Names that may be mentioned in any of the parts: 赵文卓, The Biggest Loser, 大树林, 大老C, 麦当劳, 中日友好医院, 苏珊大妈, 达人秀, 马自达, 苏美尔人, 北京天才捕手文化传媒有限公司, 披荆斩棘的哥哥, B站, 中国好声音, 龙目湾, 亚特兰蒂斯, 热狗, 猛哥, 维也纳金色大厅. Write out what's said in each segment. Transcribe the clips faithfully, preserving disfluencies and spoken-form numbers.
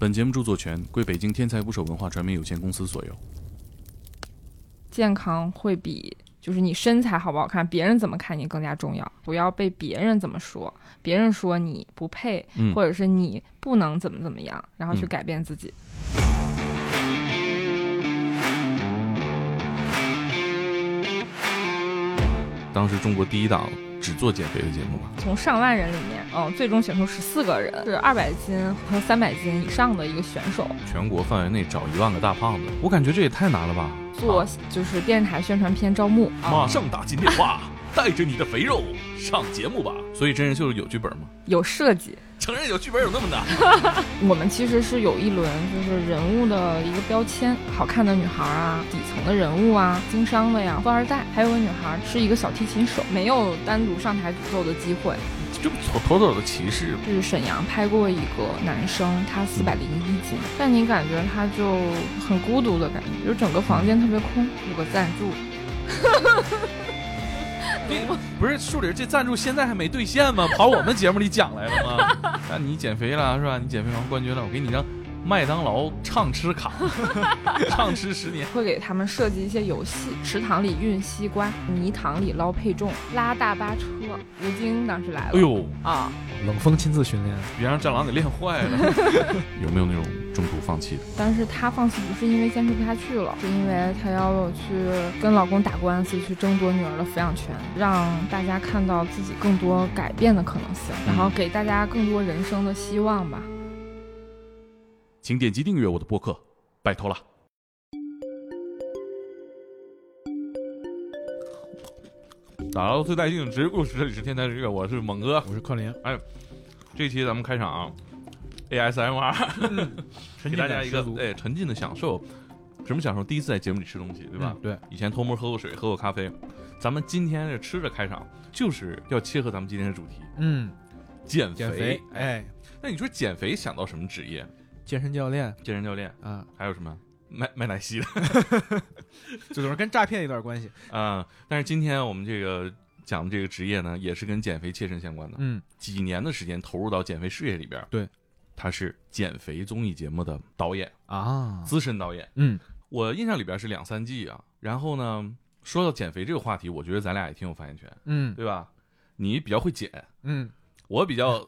本节目著作权归北京天才捕手文化传媒有限公司所有。健康会比就是你身材好不好看，别人怎么看你更加重要。不要被别人怎么说，别人说你不配、嗯、或者是你不能怎么怎么样，然后去改变自己、嗯。当时中国第一档只做减肥的节目嘛，从上万人里面，嗯，最终选出十四个人，是二百斤和三百斤以上的一个选手，全国范围内找一万个大胖子，我感觉这也太难了吧。做就是电视台宣传片招募，啊、马上打进电话，带着你的肥肉上节目吧。所以真人秀有剧本吗？有设计。承认有剧本有那么难？我们其实是有一轮就是人物的一个标签，好看的女孩啊，底层的人物啊，经商的呀，富二代，还有个女孩是一个小提琴手，没有单独上台独奏的机会，这不妥妥的歧视。就是沈阳拍过一个男生，他四百零一斤，但你感觉他就很孤独的感觉，就整个房间特别空，有个赞助。不是树林，这赞助现在还没兑现吗？跑我们节目里讲来了吗？那、啊、你减肥了是吧？你减肥完冠军了，我给你张麦当劳畅吃卡，畅吃十年。会给他们设计一些游戏，池塘里运西瓜，泥塘里捞配重，拉大巴车。吴京当时来了，哎呦啊、哦，冷锋亲自训练，别让战狼给练坏了。有没有那种中途放弃的？但是她放弃不是因为坚持不下去了，是因为她要去跟老公打官司，去争夺女儿的抚养权，让大家看到自己更多改变的可能性，然后给大家更多人生的希望吧。请点击订阅我的播客，拜托了。打到最带劲，直接过去。这里是天才之乐，我是猛哥，我是克林。哎，这期咱们开场、啊、A S M R，、嗯、给大家一个哎沉浸的享受。什么享受？第一次在节目里吃东西，对吧？嗯、对。以前偷摸喝过水，喝过咖啡。咱们今天是吃着开场，就是要切合咱们今天的主题。嗯，减 肥, 减肥。哎，那你说减肥想到什么职业？健身教练，健身教练啊，还有什么卖卖奶昔的，这总是跟诈骗有点关系啊、嗯。但是今天我们这个讲的这个职业呢，也是跟减肥切身相关的。嗯，几年的时间投入到减肥事业里边。对，他是减肥综艺节目的导演啊，资深导演。嗯，我印象里边是两三季啊。然后呢，说到减肥这个话题，我觉得咱俩也挺有发言权。嗯，对吧？你比较会减。嗯。我比较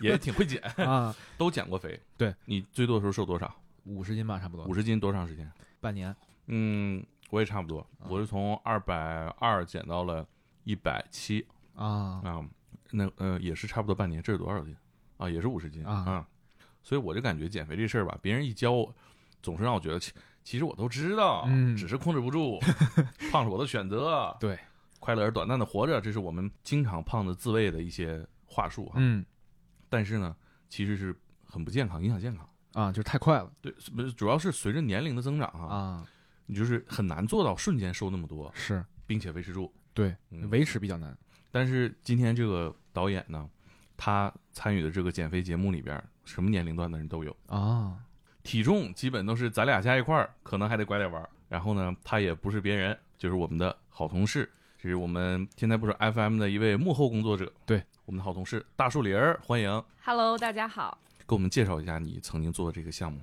也挺会减啊，都减过肥。对，你最多的时候瘦多少？五十斤吧，差不多。五十斤多长时间？半年。嗯，我也差不多。我是从二百二减到了一百七啊啊，那呃也是差不多半年。这是多少斤啊？也是五十斤啊、嗯。所以我就感觉减肥这事儿吧，别人一教我，总是让我觉得其其实我都知道，嗯、只是控制不住。胖是我的选择，对，快乐而短暂的活着，这是我们经常胖子自慰的一些。话术哈，嗯，但是呢，其实是很不健康，影响健康啊，就是太快了。对，主要是随着年龄的增长哈，啊，你就是很难做到瞬间瘦那么多，是，并且维持住。对，嗯、维持比较难。但是今天这个导演呢，他参与的这个减肥节目里边，什么年龄段的人都有啊，体重基本都是咱俩加一块儿，可能还得拐点弯。然后呢，他也不是别人，就是我们的好同事，是我们天才不是 F M 的一位幕后工作者。对。我们的好同事大树林，欢迎。Hello， 大家好。给我们介绍一下你曾经做的这个项目。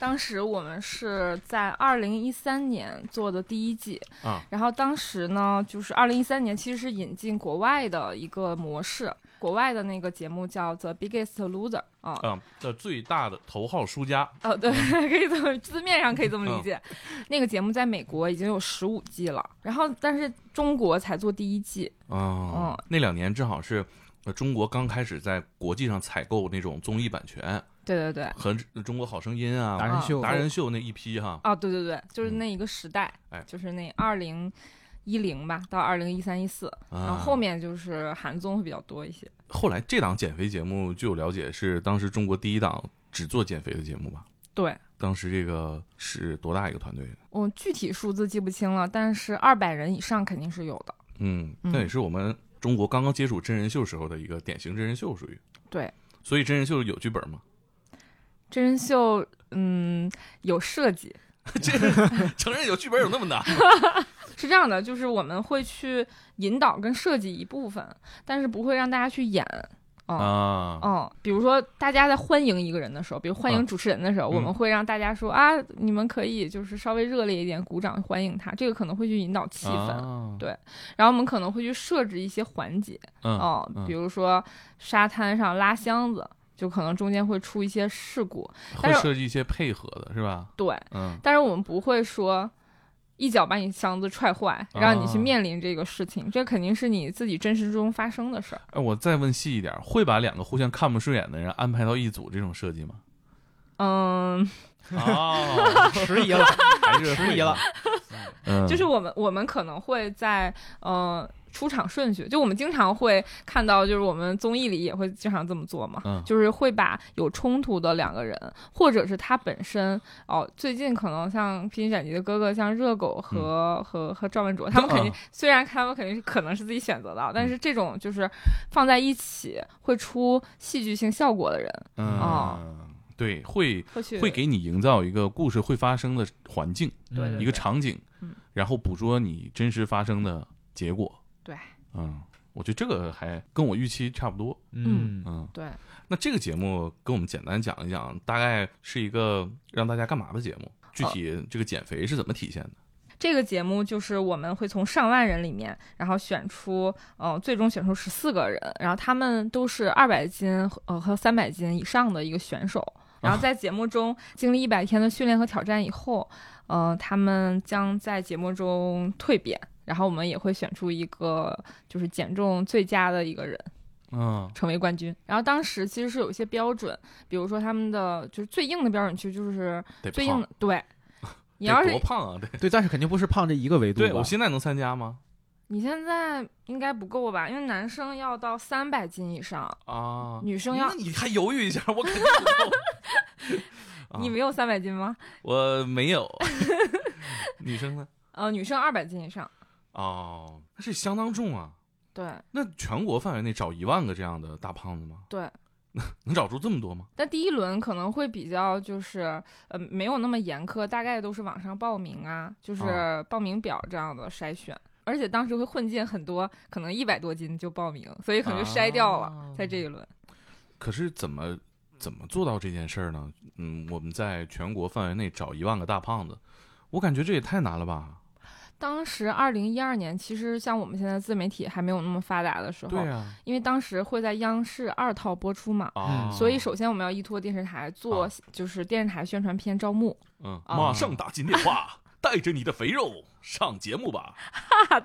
当时我们是在二零一三年做的第一季啊，然后当时呢，就是二零一三年其实是引进国外的一个模式，国外的那个节目叫 The Biggest Loser 啊，嗯，的最大的头号输家。哦，对，可以这么字面上可以这么理解。嗯、那个节目在美国已经有十五季了，然后但是中国才做第一季啊、哦嗯。那两年正好是。中国刚开始在国际上采购那种综艺版权，对对对，和中国好声音啊、达人秀、达人秀那一批哈，啊、哦，对对对，就是那一个时代，嗯、就是那二零一零吧，到二零一三一四，然后后面就是韩综会比较多一些。后来这档减肥节目，据我了解是当时中国第一档只做减肥的节目吧？对。当时这个是多大一个团队？我、哦、具体数字记不清了，但是二百人以上肯定是有的。嗯，那也是我们。中国刚刚接触真人秀时候的一个典型真人秀属于对，所以真人秀有剧本吗？真人秀嗯有设计，这承认有剧本有那么难？是这样的，就是我们会去引导跟设计一部分，但是不会让大家去演嗯、啊嗯，比如说大家在欢迎一个人的时候，比如欢迎主持人的时候，啊、我们会让大家说、嗯、啊，你们可以就是稍微热烈一点，鼓掌欢迎他，这个可能会去引导气氛，啊、对。然后我们可能会去设置一些环节，嗯，哦、比如说沙滩上拉箱子。就可能中间会出一些事故，会设计一些配合的是吧？对，嗯，但是我们不会说一脚把你箱子踹坏，让你去面临这个事情，啊、这肯定是你自己真实中发生的事儿。哎，我再问细一点，会把两个互相看不顺眼的人安排到一组这种设计吗？嗯，哦，迟疑了，还是迟疑了。嗯，就是我们我们可能会在嗯。呃出场顺序，就我们经常会看到，就是我们综艺里也会经常这么做嘛、嗯、就是会把有冲突的两个人或者是他本身哦，最近可能像披荆斩棘的哥哥像热狗和、嗯、和和赵文卓他们肯定、嗯、虽然他们肯定是可能是自己选择的、嗯、但是这种就是放在一起会出戏剧性效果的人嗯、哦、对会会给你营造一个故事会发生的环境、嗯、对对对一个场景、嗯、然后捕捉你真实发生的结果对，嗯，我觉得这个还跟我预期差不多，嗯嗯，对。那这个节目跟我们简单讲一讲，大概是一个让大家干嘛的节目？具体这个减肥是怎么体现的？哦、这个节目就是我们会从上万人里面，然后选出，嗯、呃，最终选出十四个人，然后他们都是二百斤呃和三百斤以上的一个选手，然后在节目中经历一百天的训练和挑战以后，呃，他们将在节目中蜕变。然后我们也会选出一个就是减重最佳的一个人，嗯，成为冠军。然后当时其实是有一些标准，比如说他们的就是最硬的标准区就是最硬的，对，你要是多胖啊，对对，但是肯定不是胖这一个维度吧。对，我现在能参加吗？你现在应该不够吧，因为男生要到三百斤以上啊，女生要，那你还犹豫一下，我肯定不够。你没有三百斤吗？我没有。女生呢？呃，女生二百斤以上。哦，那是相当重啊！对，那全国范围内找一万个这样的大胖子吗？对，能找出这么多吗？但第一轮可能会比较就是呃没有那么严苛，大概都是网上报名啊，就是报名表这样的筛选，哦、而且当时会混进很多可能一百多斤就报名，所以可能就筛掉了、啊、在这一轮。可是怎么怎么做到这件事儿呢？嗯，我们在全国范围内找一万个大胖子，我感觉这也太难了吧。当时二零一二年，其实像我们现在自媒体还没有那么发达的时候，对啊，因为当时会在央视二套播出嘛，啊、所以首先我们要依托电视台做，就是电视台宣传片招募，嗯，嗯马上打进电话，带着你的肥肉上节目吧，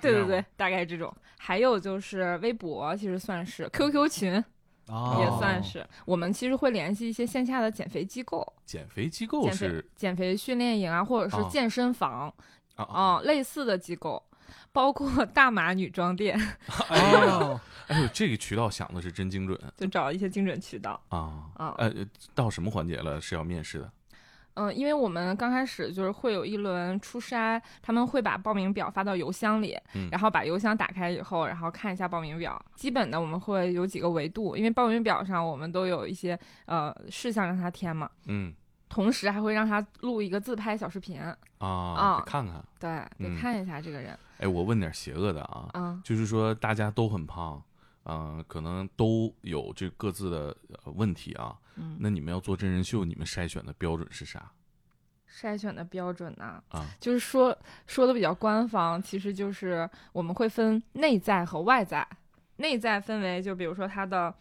对对对，大概这种。还有就是微博，其实算是 Q Q 群。哦、也算是我们其实会联系一些线下的减肥机构，减肥机构是减 肥, 减肥训练营啊，或者是健身房啊、哦嗯，类似的机构，包括大码女装店。哎呦，哎呦，这个渠道想的是真精准，就找一些精准渠道啊啊、嗯呃！到什么环节了是要面试的？嗯，因为我们刚开始就是会有一轮初筛，他们会把报名表发到邮箱里、嗯、然后把邮箱打开以后，然后看一下报名表。基本的我们会有几个维度，因为报名表上我们都有一些呃事项让他填嘛，嗯，同时还会让他录一个自拍小视频啊、哦、看看，对、嗯、得看一下这个人。哎，我问点邪恶的啊、嗯、就是说大家都很胖，嗯、呃，可能都有这各自的问题啊。嗯，那你们要做真人秀，你们筛选的标准是啥？筛选的标准呢、啊？啊，就是说说的比较官方，其实就是我们会分内在和外在。内在分为就比如说他的，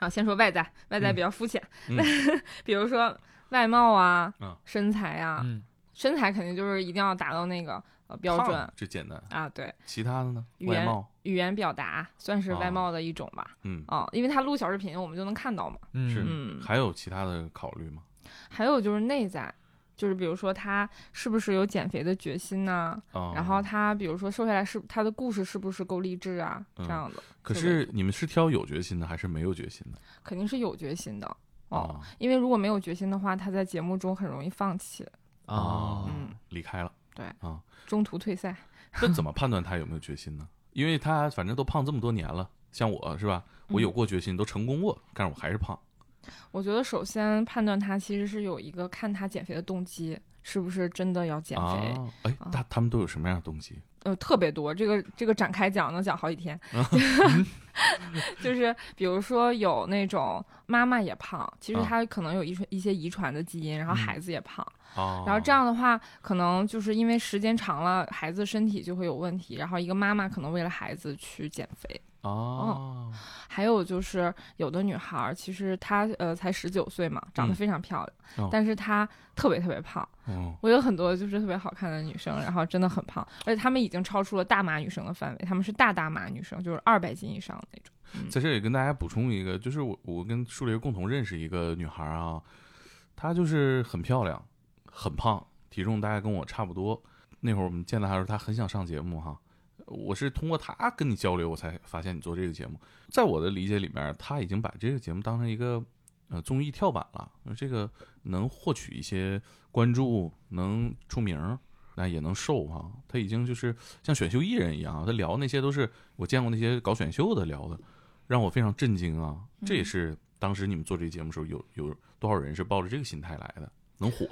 啊，先说外在，外在比较肤浅，嗯嗯、比如说外貌啊，啊身材啊、嗯，身材肯定就是一定要达到那个。标准这简单啊，对，其他的呢？语言外貌语言表达算是外貌的一种吧，啊嗯啊，因为他录小视频我们就能看到嘛，嗯是嗯。还有其他的考虑吗？还有就是内在，就是比如说他是不是有减肥的决心呢、啊啊？然后他比如说瘦下来是他的故事是不是够励志啊？嗯、这样的。可是你们是挑有决心的还是没有决心的？肯定是有决心的哦、啊，因为如果没有决心的话，他在节目中很容易放弃啊，嗯，离开了。对啊，中途退赛，那怎么判断他有没有决心呢？因为他反正都胖这么多年了，像我是吧，我有过决心，嗯、都成功过，但是我还是胖。我觉得首先判断他其实是有一个看他减肥的动机，是不是真的要减肥。哎、啊，他他们都有什么样的东西？呃，特别多，这个这个展开讲能讲好几天。就是比如说有那种妈妈也胖，其实她可能有一一些遗传的基因，然后孩子也胖、嗯、然后这样的话可能就是因为时间长了孩子身体就会有问题，然后一个妈妈可能为了孩子去减肥。哦、嗯，还有就是有的女孩其实她呃才十九岁嘛，长得非常漂亮、嗯、但是她特别特别胖、嗯、我有很多就是特别好看的女生，然后真的很胖，而且她们已经超出了大码女生的范围，她们是大大码女生，就是二百斤以上的那种、嗯、在这里跟大家补充一个，就是我我跟舒雷共同认识一个女孩啊，她就是很漂亮很胖，体重大概跟我差不多，那会儿我们见到她说她很想上节目哈，我是通过他跟你交流我才发现你做这个节目。在我的理解里面，他已经把这个节目当成一个呃综艺跳板了，这个能获取一些关注，能出名，那也能瘦啊，他已经就是像选秀艺人一样，他聊那些都是我见过那些搞选秀的聊的，让我非常震惊啊。这也是当时你们做这个节目的时候有有多少人是抱着这个心态来的能火？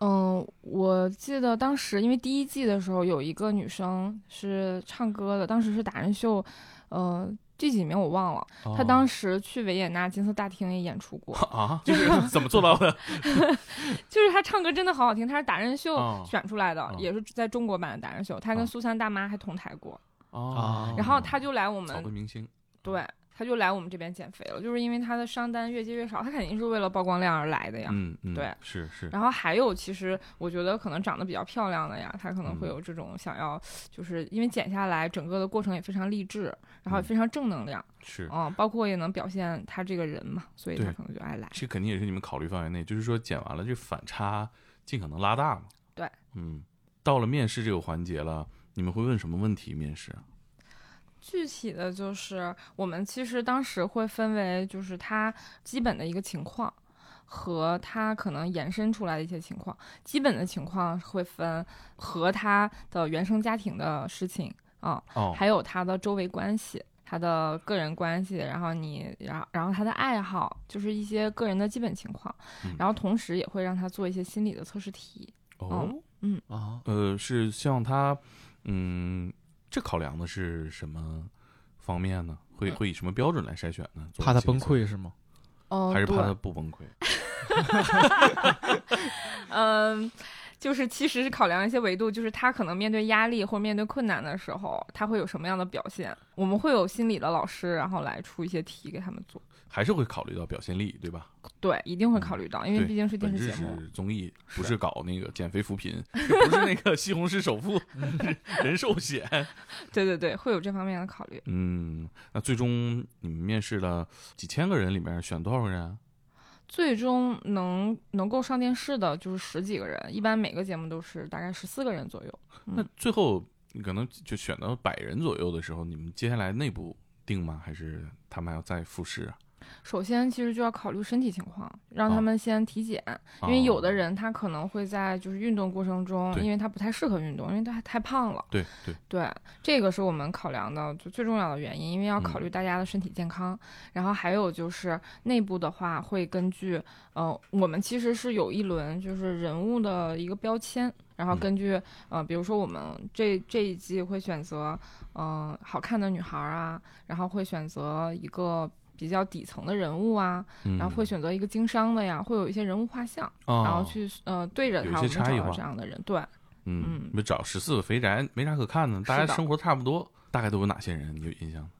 嗯，我记得当时因为第一季的时候有一个女生是唱歌的，当时是达人秀，呃，第几名我忘了。哦、她当时去维也纳金色大厅也演出过啊，就是怎么做到的？就是她唱歌真的好好听，她是达人秀选出来的，哦、也是在中国版的达人秀，她跟苏珊大妈还同台过啊、哦。然后她就来我们找个明星，对。他就来我们这边减肥了，就是因为他的商单越接越少，他肯定是为了曝光量而来的呀。嗯，嗯对，是是。然后还有，其实我觉得可能长得比较漂亮的呀，他可能会有这种想要，就是因为减下来，整个的过程也非常励志，然后也非常正能量。嗯、是啊、嗯，包括也能表现他这个人嘛，所以他可能就爱来。这肯定也是你们考虑范围内，就是说减完了这反差尽可能拉大嘛。对，嗯，到了面试这个环节了，你们会问什么问题面试？具体的就是我们其实当时会分为就是他基本的一个情况和他可能延伸出来的一些情况，基本的情况会分和他的原生家庭的事情啊、哦，还有他的周围关系，他的个人关系，然后你然后然后他的爱好，就是一些个人的基本情况、嗯、然后同时也会让他做一些心理的测试题。哦嗯啊呃是希望他嗯这考量的是什么方面呢？会会以什么标准来筛选呢？怕他崩溃是吗？哦，还是怕他不崩溃？嗯，就是其实是考量一些维度，就是他可能面对压力或面对困难的时候，他会有什么样的表现？我们会有心理的老师，然后来出一些题给他们做。还是会考虑到表现力，对吧？对，一定会考虑到，因为毕竟是电视节目，是综艺，不是搞那个减肥扶贫，不是那个西红柿首富人寿险。对对对，会有这方面的考虑。嗯，那最终你们面试了几千个人，里面选多少个人、啊？最终能能够上电视的就是十几个人，一般每个节目都是大概十四个人左右。嗯、那最后你可能就选到百人左右的时候，你们接下来内部定吗？还是他们还要再复试啊？首先其实就要考虑身体情况，让他们先体检、哦、因为有的人他可能会在就是运动过程中、哦、因为他不太适合运动，因为他太胖了。对对对，这个是我们考量的就最重要的原因，因为要考虑大家的身体健康、嗯、然后还有就是内部的话会根据呃我们其实是有一轮就是人物的一个标签，然后根据呃比如说我们这这一季会选择嗯、呃、好看的女孩啊，然后会选择一个比较底层的人物啊、嗯，然后会选择一个经商的呀，会有一些人物画像，哦、然后去呃对着他，我们找到这样的人，对，嗯，嗯找十四个肥宅没啥可看的，大家生活差不多，大概都有哪些人你有印象？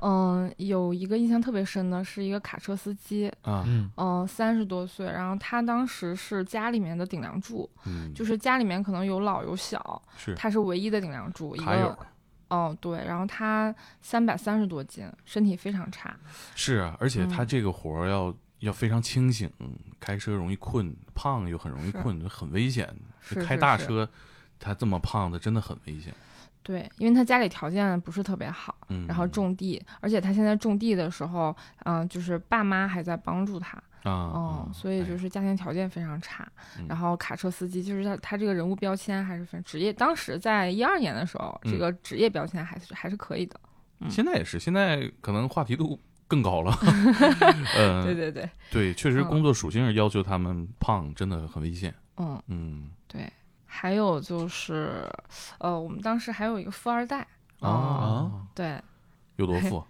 嗯，有一个印象特别深的是一个卡车司机啊，嗯，三十多岁，然后他当时是家里面的顶梁柱，嗯，就是家里面可能有老有小，是，他是唯一的顶梁柱，一个。哦，对，然后他三百三十多斤，身体非常差。是啊，而且他这个活儿要、嗯、要非常清醒，开车容易困，胖又很容易困，很危险。是开大车，他这么胖的真的很危险。对，因为他家里条件不是特别好，嗯、然后种地，而且他现在种地的时候，嗯、呃，就是爸妈还在帮助他。啊、嗯嗯，所以就是家庭条件非常差、哎、然后卡车司机就是他他这个人物标签还是非常职业，当时在一二年的时候、嗯、这个职业标签还是还是可以的、嗯、现在也是，现在可能话题度更高了。呃，对对对对，确实工作属性要求他们胖真的很危险。嗯嗯，对。还有就是，呃，我们当时还有一个富二代啊、嗯，对，有多富？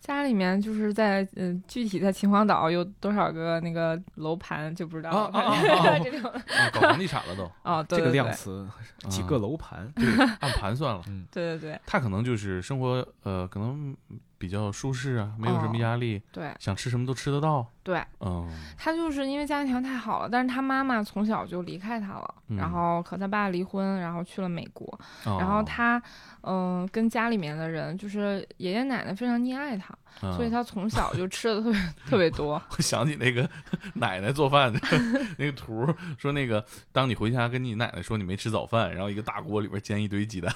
家里面就是在嗯、呃，具体在秦皇岛有多少个那个楼盘就不知道了。啊啊啊！这种搞房地产了都啊，这个量词几个楼盘，对，按盘算了。嗯，对对对。他可能就是生活呃，可能比较舒适啊，没有什么压力，哦、对，想吃什么都吃得到。对，嗯，他就是因为家庭条件太好了，但是他妈妈从小就离开他了，嗯、然后和他爸离婚，然后去了美国，哦、然后他嗯、呃、跟家里面的人就是爷爷奶奶非常溺爱他。所以他从小就吃的特别、嗯、特别多。我想起那个奶奶做饭那个图，说那个当你回家跟你奶奶说你没吃早饭，然后一个大锅里边煎一堆鸡蛋。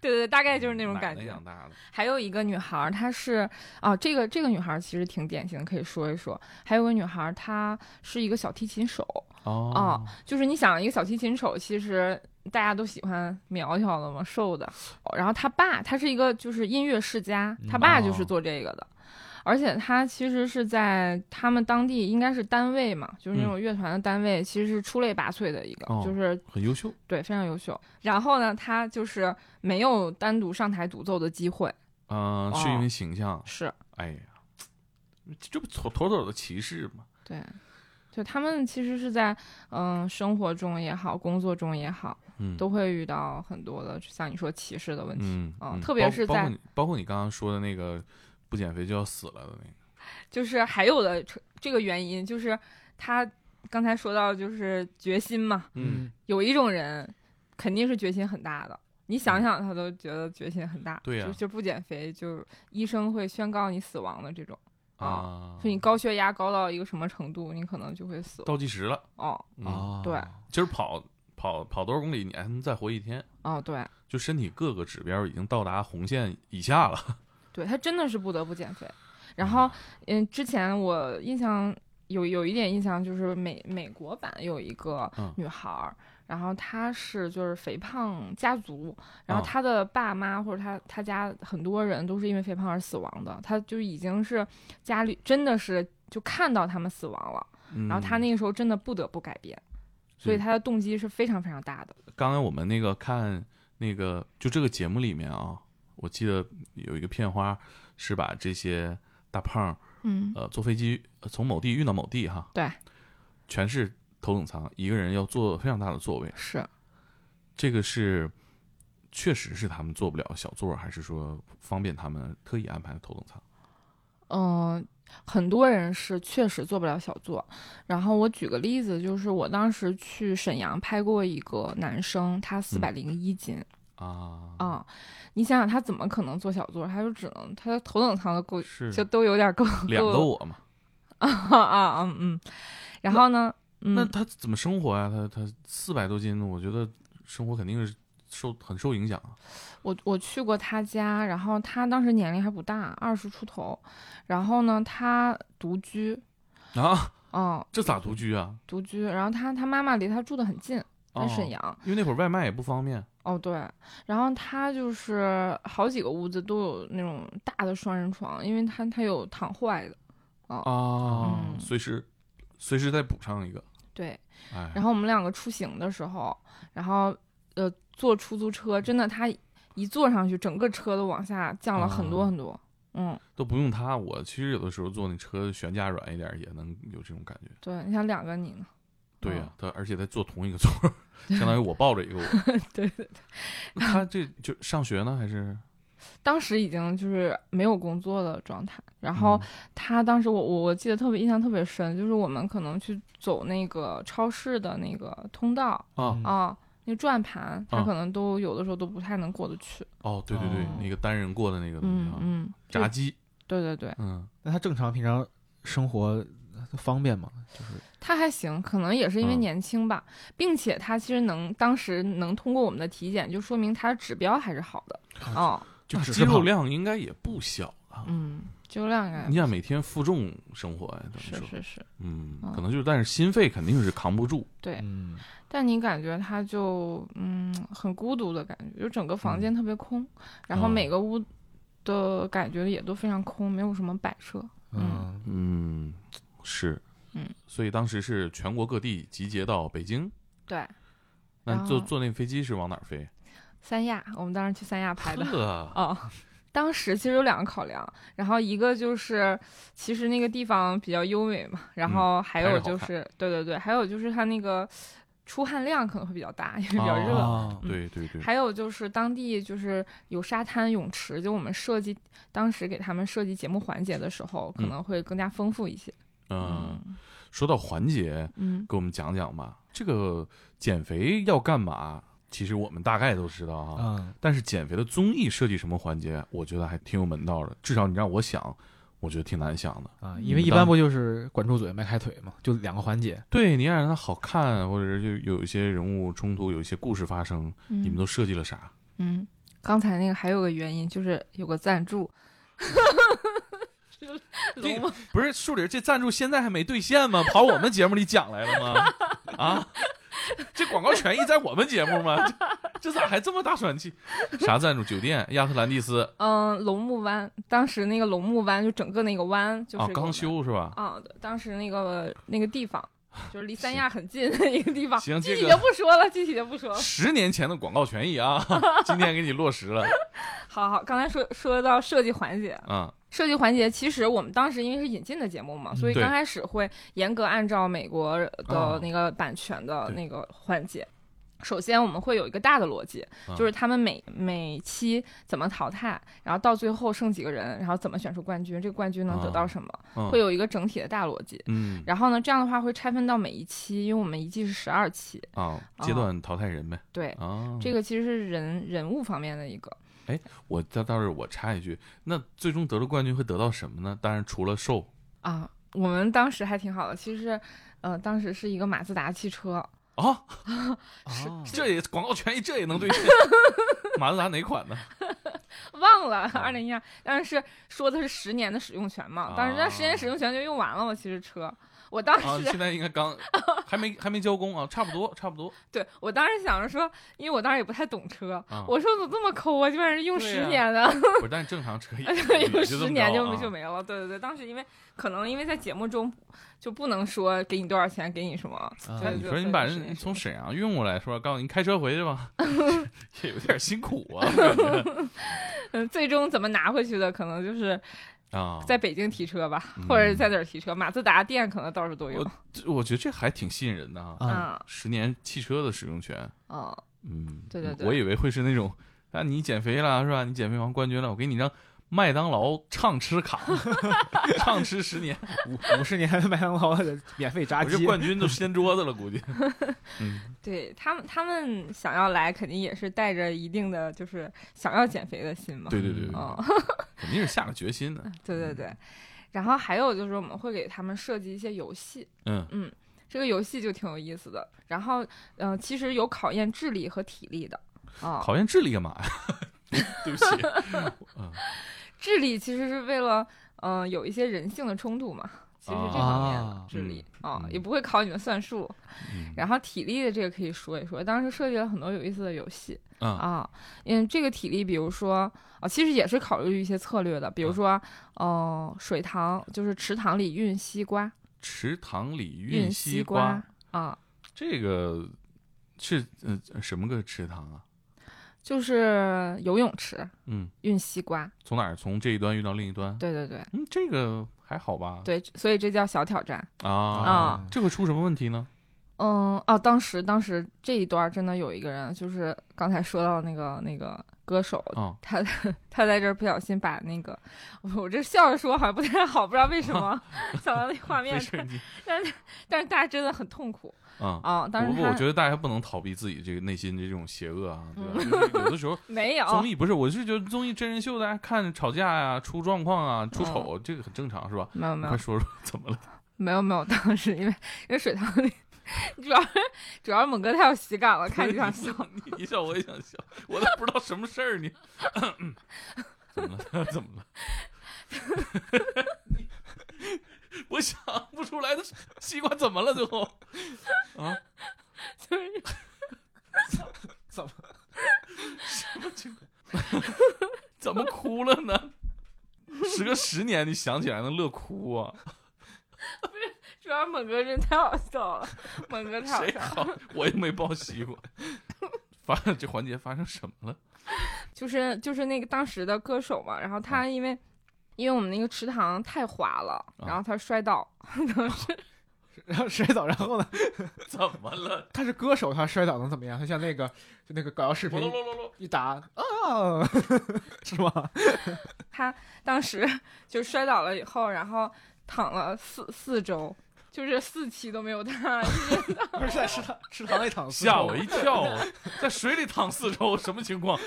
对对，大概就是那种感觉。奶奶养大了。还有一个女孩，她是啊，这个这个女孩其实挺典型的，可以说一说。还有个女孩，她是一个小提琴手。哦、啊，就是你想一个小提琴手，其实大家都喜欢苗条的嘛，瘦的。然后他爸，他是一个就是音乐世家，他爸就是做这个的，嗯哦、而且他其实是在他们当地应该是单位嘛，就是那种乐团的单位，嗯、其实是出类拔萃的一个，哦、就是很优秀，对，非常优秀。然后呢，他就是没有单独上台独奏的机会，嗯、呃，是因为形象、哦、是，哎呀，这不妥妥妥的歧视吗？对。就他们其实是在嗯、呃、生活中也好，工作中也好，嗯，都会遇到很多的像你说歧视的问题，嗯，呃、嗯特别是在包括你包括你刚刚说的那个不减肥就要死了的那个，就是还有的这个原因就是他刚才说到就是决心嘛，嗯，有一种人肯定是决心很大的。你想想，他都觉得决心很大，对呀、啊，就就不减肥，就医生会宣告你死亡的这种。啊，所以你高血压高到一个什么程度，你可能就会死了，倒计时了。哦，嗯、哦对，今儿跑跑跑多少公里，你还能再活一天。哦，对，就身体各个指标已经到达红线以下了。对，他真的是不得不减肥。然后，嗯，之前我印象有有一点印象，就是美美国版有一个女孩。嗯，然后他是就是肥胖家族，然后他的爸妈或者他他家很多人都是因为肥胖而死亡的，他就已经是家里真的是就看到他们死亡了，嗯、然后他那个时候真的不得不改变，所以他的动机是非常非常大的。刚才我们那个看那个就这个节目里面啊，我记得有一个片花是把这些大胖，嗯呃坐飞机从某地运到某地哈，对，全是。头等舱一个人要坐非常大的座位，是这个是确实是他们坐不了小座，还是说方便他们特意安排的头等舱？嗯、呃，很多人是确实坐不了小座。然后我举个例子，就是我当时去沈阳拍过一个男生，他四百零一斤、嗯、啊啊！你想想他怎么可能坐小座？他就只能他的头等舱都够，就都有点够两个我嘛啊啊嗯嗯，然后呢？那他怎么生活啊？他他四百多斤，我觉得生活肯定是受很受影响啊。我我去过他家，然后他当时年龄还不大，二十出头。然后呢，他独居啊，嗯，这咋独居啊？独居。然后他他妈妈离他住得很近，在沈阳、哦，因为那会儿外卖也不方便。哦，对。然后他就是好几个屋子都有那种大的双人床，因为他他有躺坏的啊啊、哦嗯，随时随时再补上一个。对，然后我们两个出行的时候，然后呃坐出租车，真的他一坐上去，整个车都往下降了很多很多，嗯，嗯都不用他，我其实有的时候坐那车悬架软一点也能有这种感觉。对，你想两个你呢？对呀、啊，他而且他坐同一个座，相当于我抱着一个我。对对对，他这就上学呢还是？当时已经就是没有工作的状态，然后他当时我我我记得特别印象特别深，就是我们可能去走那个超市的那个通道啊、嗯呃、那个转盘，他可能都有的时候都不太能过得去。哦，对对对，哦、那个单人过的那个东西、啊，嗯嗯，炸鸡，对对对，嗯，那他正常平常生活方便吗？就是他还行，可能也是因为年轻吧，嗯、并且他其实能当时能通过我们的体检，就说明他的指标还是好的哦。就肌肉量应该也不小了，嗯，肌肉量应该。你想每天负重生活呀、哎？是是是，嗯，嗯可能就是，但是心肺肯定是扛不住。对，嗯、但你感觉他就嗯很孤独的感觉，就整个房间特别空，嗯、然后每个屋的感觉也都非常空，没有什么摆设。嗯嗯，是，嗯，所以当时是全国各地集结到北京。对，那坐坐那飞机是往哪儿飞？三亚，我们当时去三亚拍的。哦，当时其实有两个考量，然后一个就是其实那个地方比较优美嘛，然后还有就是、嗯、对对对，还有就是它那个出汗量可能会比较大，因为比较热、啊嗯、对对对，还有就是当地就是有沙滩泳池，就我们设计当时给他们设计节目环节的时候可能会更加丰富一些。 嗯, 嗯说到环节，嗯，给我们讲讲吧、嗯、这个减肥要干嘛其实我们大概都知道哈、啊嗯，但是减肥的综艺设计什么环节我觉得还挺有门道的，至少你让我想我觉得挺难想的啊，因为一般不就是管住嘴迈开腿嘛，就两个环节。对，你要让它好看，或者就有一些人物冲突，有一些故事发生、嗯、你们都设计了啥？嗯，刚才那个还有个原因就是有个赞助。不是树林，这赞助现在还没兑现吗？跑我们节目里讲来了吗？啊，这广告权益在我们节目吗？这咋还这么大喘气？啥赞助？酒店？亚特兰蒂斯？嗯，龙目湾。当时那个龙目湾就整个那个湾就是、啊、刚修是吧？啊、嗯，当时那个那个地方就是离三亚很近的一个地方。行，具体就不说了，具体就不说了。十年前的广告权益啊，今天给你落实了。好好，刚才说说到设计环节，嗯。设计环节其实我们当时因为是引进的节目嘛，所以刚开始会严格按照美国的那个版权的那个环节。首先我们会有一个大的逻辑，就是他们每每期怎么淘汰，然后到最后剩几个人，然后怎么选出冠军，这个冠军能得到什么，会有一个整体的大逻辑。嗯，然后呢这样的话会拆分到每一期，因为我们一季是十二期啊，阶段淘汰人呗。对，这个其实是人人物方面的一个。哎，我到到这我插一句，那最终得了冠军会得到什么呢？当然除了瘦啊，我们当时还挺好的，其实，呃，当时是一个马自达汽车啊，是、啊、这也广告权益，这也能兑现。马自达哪款呢？忘了，二零一二，但是说的是十年的使用权嘛，当时那十年使用权就用完了，我其实车。我当时、啊、现在应该刚还没还没交工啊，差不多差不多。对，我当时想着说，因为我当时也不太懂车，嗯、我说怎么这么抠啊，居然是用十年的。啊、不是，但正常车也用十年就、啊、就没了。对对对，当时因为可能因为在节目中就不能说给你多少钱，给你什么。啊、你说你把人从沈阳运过来说，告诉你开车回去吧，也有点辛苦啊。嗯，最终怎么拿回去的，可能就是。啊，在北京提车吧，或者在哪儿提车、嗯？马自达店可能到处都有。我我觉得这还挺吸引人的啊！啊十年汽车的使用权啊，嗯，对对对，我以为会是那种啊，你减肥了是吧？你减肥完冠军了，我给你张麦当劳畅吃卡，畅吃十年五五十年麦当劳免费炸鸡，我这冠军都掀桌子了，估计。嗯，对他们，他们想要来，肯定也是带着一定的就是想要减肥的心嘛。对对对，哦。肯定是下了决心的、啊、对对对，然后还有就是我们会给他们设计一些游戏，嗯嗯，这个游戏就挺有意思的，然后嗯、呃，其实有考验智力和体力的、哦、考验智力干嘛呀？对不起、嗯、智力其实是为了嗯、呃、有一些人性的冲突嘛，其实这方面的智力啊、哦嗯、也不会考你们算术、嗯、然后体力的这个可以说一说，当时设计了很多有意思的游戏、嗯、啊，因为这个体力比如说啊，其实也是考虑一些策略的，比如说哦、呃、水塘就是池塘里运西瓜，池塘里运西瓜, 运西瓜啊，这个是、呃、什么个池塘啊？就是游泳池，嗯，运西瓜从哪儿？从这一端运到另一端。对对对，嗯，这个还好吧？对，所以这叫小挑战啊啊！这会出什么问题呢？嗯啊，当时当时这一段真的有一个人，就是刚才说到那个那个歌手，哦、他他在这儿不小心把那个，我这笑着说好像不太好，不知道为什么、啊、想到那画面，但是但是大家真的很痛苦。嗯啊、哦，不过我觉得大家不能逃避自己这个内心这种邪恶啊，对吧？嗯、就是有的时候没有综艺不是，我是觉得综艺真人秀大家看吵架呀、啊、出状况啊、出丑、嗯、这个很正常是吧？没有没有，快说说怎么了？没有没有，当时因为因为水塘里主要是主要是猛哥太有喜感了，看你想笑，你一笑我也想笑，我都不知道什么事儿你怎么了？怎么了？我想不出来的西瓜怎么了最后啊？就是怎么什么情况？怎么哭了呢？时隔十年你想起来能乐哭啊。不是，主要猛哥真太好笑了，猛哥太好笑了。好，我也没报喜过。发这环节发生什么了？就是就是那个当时的歌手嘛，然后他因为、嗯、因为我们那个池塘太滑了，然后他摔倒，当时、啊。然后摔倒，然后呢？怎么了？他是歌手，他摔倒能怎么样？他像那个就那个搞笑视频一打啊，是吗？他当时就摔倒了以后，然后躺了四四周，就是四期都没有他。不是在池塘池塘里躺四周，吓我一跳！在水里躺四周，什么情况？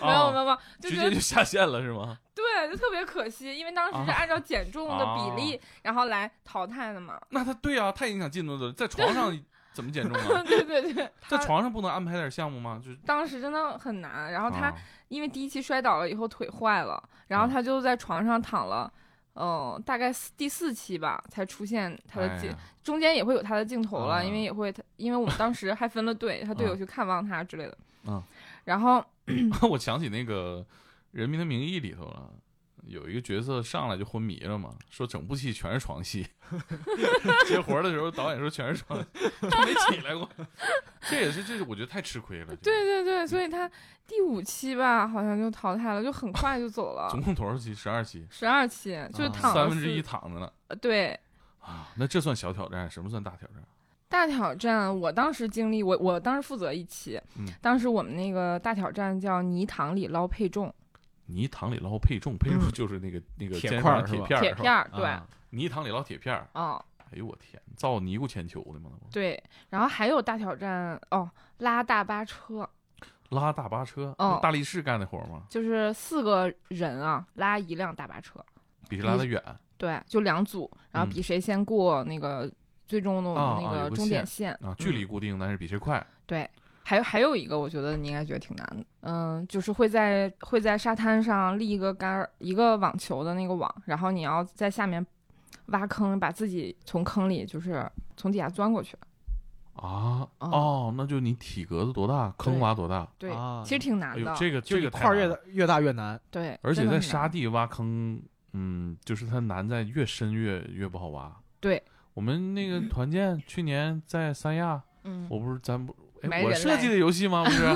没有没有没有，直接就下线了是吗？对，就特别可惜，因为当时是按照减重的比例、啊、然后来淘汰的嘛。那他对啊，太影响进度了，在床上怎么减重啊？对对对，在床上不能安排点项目吗？就当时真的很难。然后他、啊、因为第一期摔倒了以后腿坏了，然后他就在床上躺了。嗯、呃，大概第四期吧，才出现他的镜、哎，中间也会有他的镜头了，嗯、因为也会，因为我们当时还分了队，嗯、他队友去看望他之类的。嗯，然后我想起那个《人民的名义》里头了，有一个角色上来就昏迷了嘛，说整部戏全是床戏，接活的时候导演说全是床戏，他没起来过，这也是这是我觉得太吃亏了。对对对，所以他第五期吧，好像就淘汰了，就很快就走了。总共多少期？十二期。十二期，就是躺三分之一躺着了。对。啊，那这算小挑战，什么算大挑战？大挑战，我当时经历，我我当时负责一期、嗯，当时我们那个大挑战叫泥塘里捞配重。泥塘里捞配重，配重就是那个、嗯、那个铁块铁片铁片对、啊。泥塘里捞铁片哦。哎呦我天，造尼姑千秋的嘛。对，然后还有大挑战哦，拉大巴车。拉大巴车，哦、大力士干的活吗？就是四个人啊，拉一辆大巴车，比谁拉得远。对，就两组，然后比谁先过那个最终的那个终点线、嗯、啊, 啊, 线啊，距离固定，但是比谁快。嗯、对，还有还有一个，我觉得你应该觉得挺难的，嗯，就是会在会在沙滩上立一个杆一个网球的那个网，然后你要在下面挖坑，把自己从坑里就是从底下钻过去。啊、嗯、哦，那就你体格子多大，坑挖多大，对、啊，其实挺难的。哎、这个这个块儿越大越大越难，对，而且在沙地挖坑，嗯，就是它难在越深越越不好挖。对，我们那个团建、嗯、去年在三亚，嗯，我不是咱不，哎，我设计的游戏吗？不是，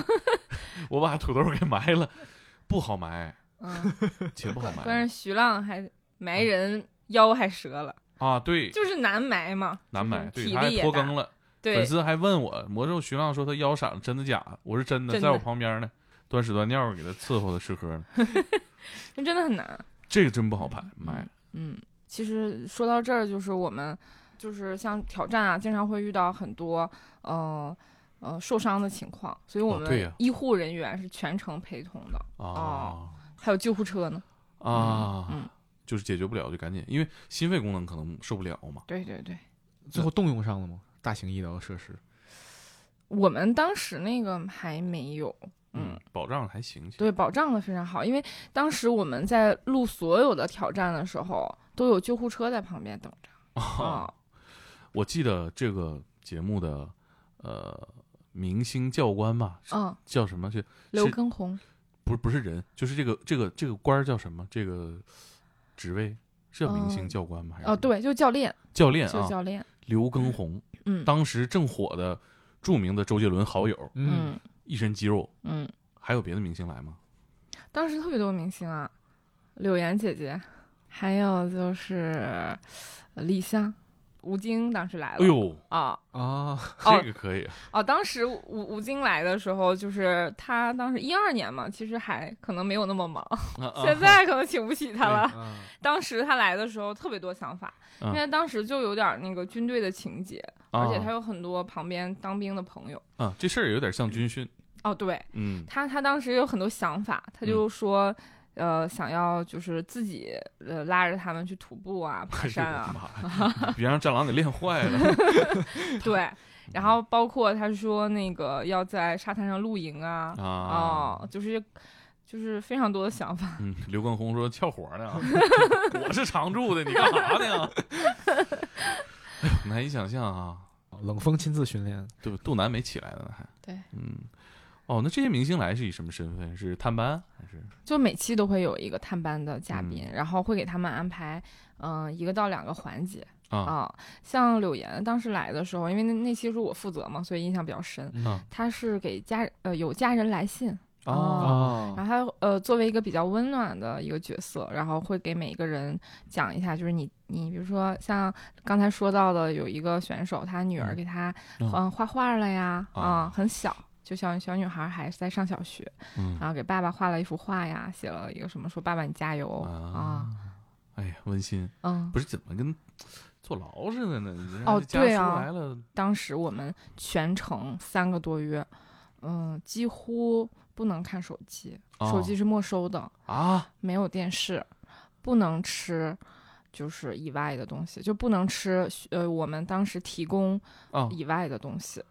我把土豆给埋了，不好埋，嗯，且不好埋。但是徐浪还埋人、嗯、腰还折了啊，对，就是难埋嘛，难埋，对，他还拖更了。粉丝还问我，魔咒徐浪说他腰闪了，真的假的？我是真的，真的在我旁边呢，端屎端尿给他伺候的吃喝呢。那真的很难，这个真不好拍卖。嗯，其实说到这儿，就是我们就是像挑战啊，经常会遇到很多呃呃受伤的情况，所以我们医护人员是全程陪同的啊、哦哦，还有救护车呢啊、嗯嗯，就是解决不了就赶紧，因为心肺功能可能受不了嘛。对对对，最后动用上了吗？大型医疗设施，我们当时那个还没有，嗯，嗯保障还行，对，保障的非常好，因为当时我们在录所有的挑战的时候，都有救护车在旁边等着。哦哦、我记得这个节目的呃明星教官吧，嗯，叫什么？是刘畊宏？不是，不是人，就是这个这个这个官叫什么？这个职位是叫明星教官吗？哦，还是哦对，就教练，教练啊，就教练。刘畊宏，嗯，当时正火的著名的周杰伦好友，嗯，一身肌肉，嗯，还有别的明星来吗？当时特别多明星啊，柳岩姐姐，还有就是李湘、吴京当时来了。哎呦啊啊、哦，这个可以哦。哦，当时吴吴京来的时候，就是他当时一二年嘛，其实还可能没有那么忙，啊啊、现在可能请不起他了、啊。当时他来的时候特别多想法、啊，因为当时就有点那个军队的情节，啊、而且他有很多旁边当兵的朋友。啊，这事儿有点像军训。哦，对，嗯，他他当时有很多想法，他就说。嗯呃，想要就是自己呃拉着他们去徒步啊、爬山啊，别让战狼给练坏了。对，然后包括他说那个要在沙滩上露营啊，啊，哦、就是就是非常多的想法。嗯，刘畊宏说跳活呢，我是常驻的，你干啥呢？哎呦，难以想象啊！冷锋亲自训练，对吧？杜南没起来呢还。对，嗯。哦，那这些明星来是以什么身份？是探班还是？就每期都会有一个探班的嘉宾，嗯、然后会给他们安排，嗯、呃，一个到两个环节啊、哦。像柳岩当时来的时候，因为那那期是我负责嘛，所以印象比较深。嗯、他是给家呃有家人来信。哦，哦然后他呃作为一个比较温暖的一个角色，然后会给每一个人讲一下，就是你你比如说像刚才说到的有一个选手，他女儿给他嗯、呃、画画了呀，啊、呃、很小，就像小女孩还是在上小学，嗯，然后给爸爸画了一幅画呀，写了一个什么说爸爸你加油啊，哎呀温馨，嗯，不是怎么跟坐牢似的呢？哦对啊，当时我们全程三个多月，嗯、呃、几乎。不能看手机，手机是没收的、哦、啊！没有电视，不能吃，就是以外的东西，就不能吃。呃，我们当时提供以外的东西，哦、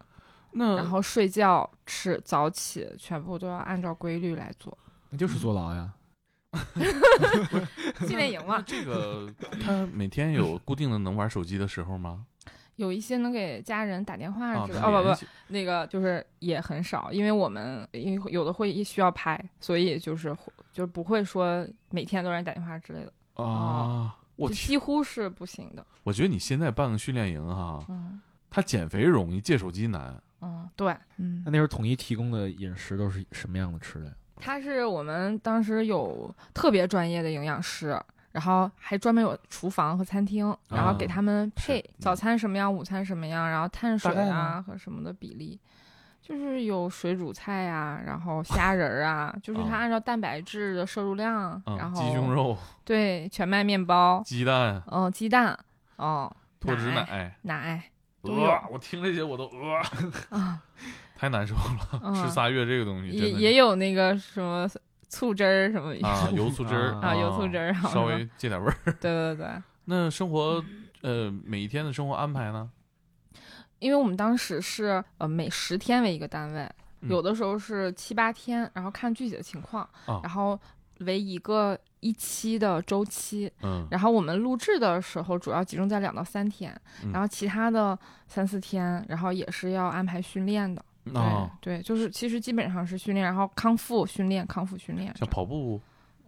那然后睡觉、吃、早起，全部都要按照规律来做。那就是坐牢呀，训练营嘛。这个他每天有固定的能玩手机的时候吗？有一些能给家人打电话之类的，哦不不，那个就是也很少，因为我们因为有的会需要拍，所以就是就是不会说每天都让人打电话之类的啊、哦，我几乎是不行的。我觉得你现在办个训练营哈、啊，嗯，他减肥容易，戒手机难。嗯，对，嗯，那那时候统一提供的饮食都是什么样的吃的？他是我们当时有特别专业的营养师。然后还专门有厨房和餐厅，然后给他们配早餐什么样、啊、午餐什么样，然后碳水啊和什么的比例，就是有水煮菜啊，然后虾仁啊，就是它按照蛋白质的摄入量，啊、然后鸡胸肉，对，全麦面包，鸡蛋，嗯、呃，鸡蛋，哦、呃，脱脂奶，奶，呃，我听这些我都呃，啊、太难受了，嗯、吃仨月这个东西，也也有那个什么。醋汁儿什么啊，油醋汁儿啊，油醋汁儿、啊，稍微借点味儿。对对对。那生活，呃，每一天的生活安排呢？因为我们当时是呃每十天为一个单位，有的时候是七八天，然后看具体的情况，嗯、然后为一个一期的周期。嗯。然后我们录制的时候主要集中在两到三天，嗯、然后其他的三四天，然后也是要安排训练的。对、哦、对，就是其实基本上是训练，然后康复训练，康复训练，像跑步，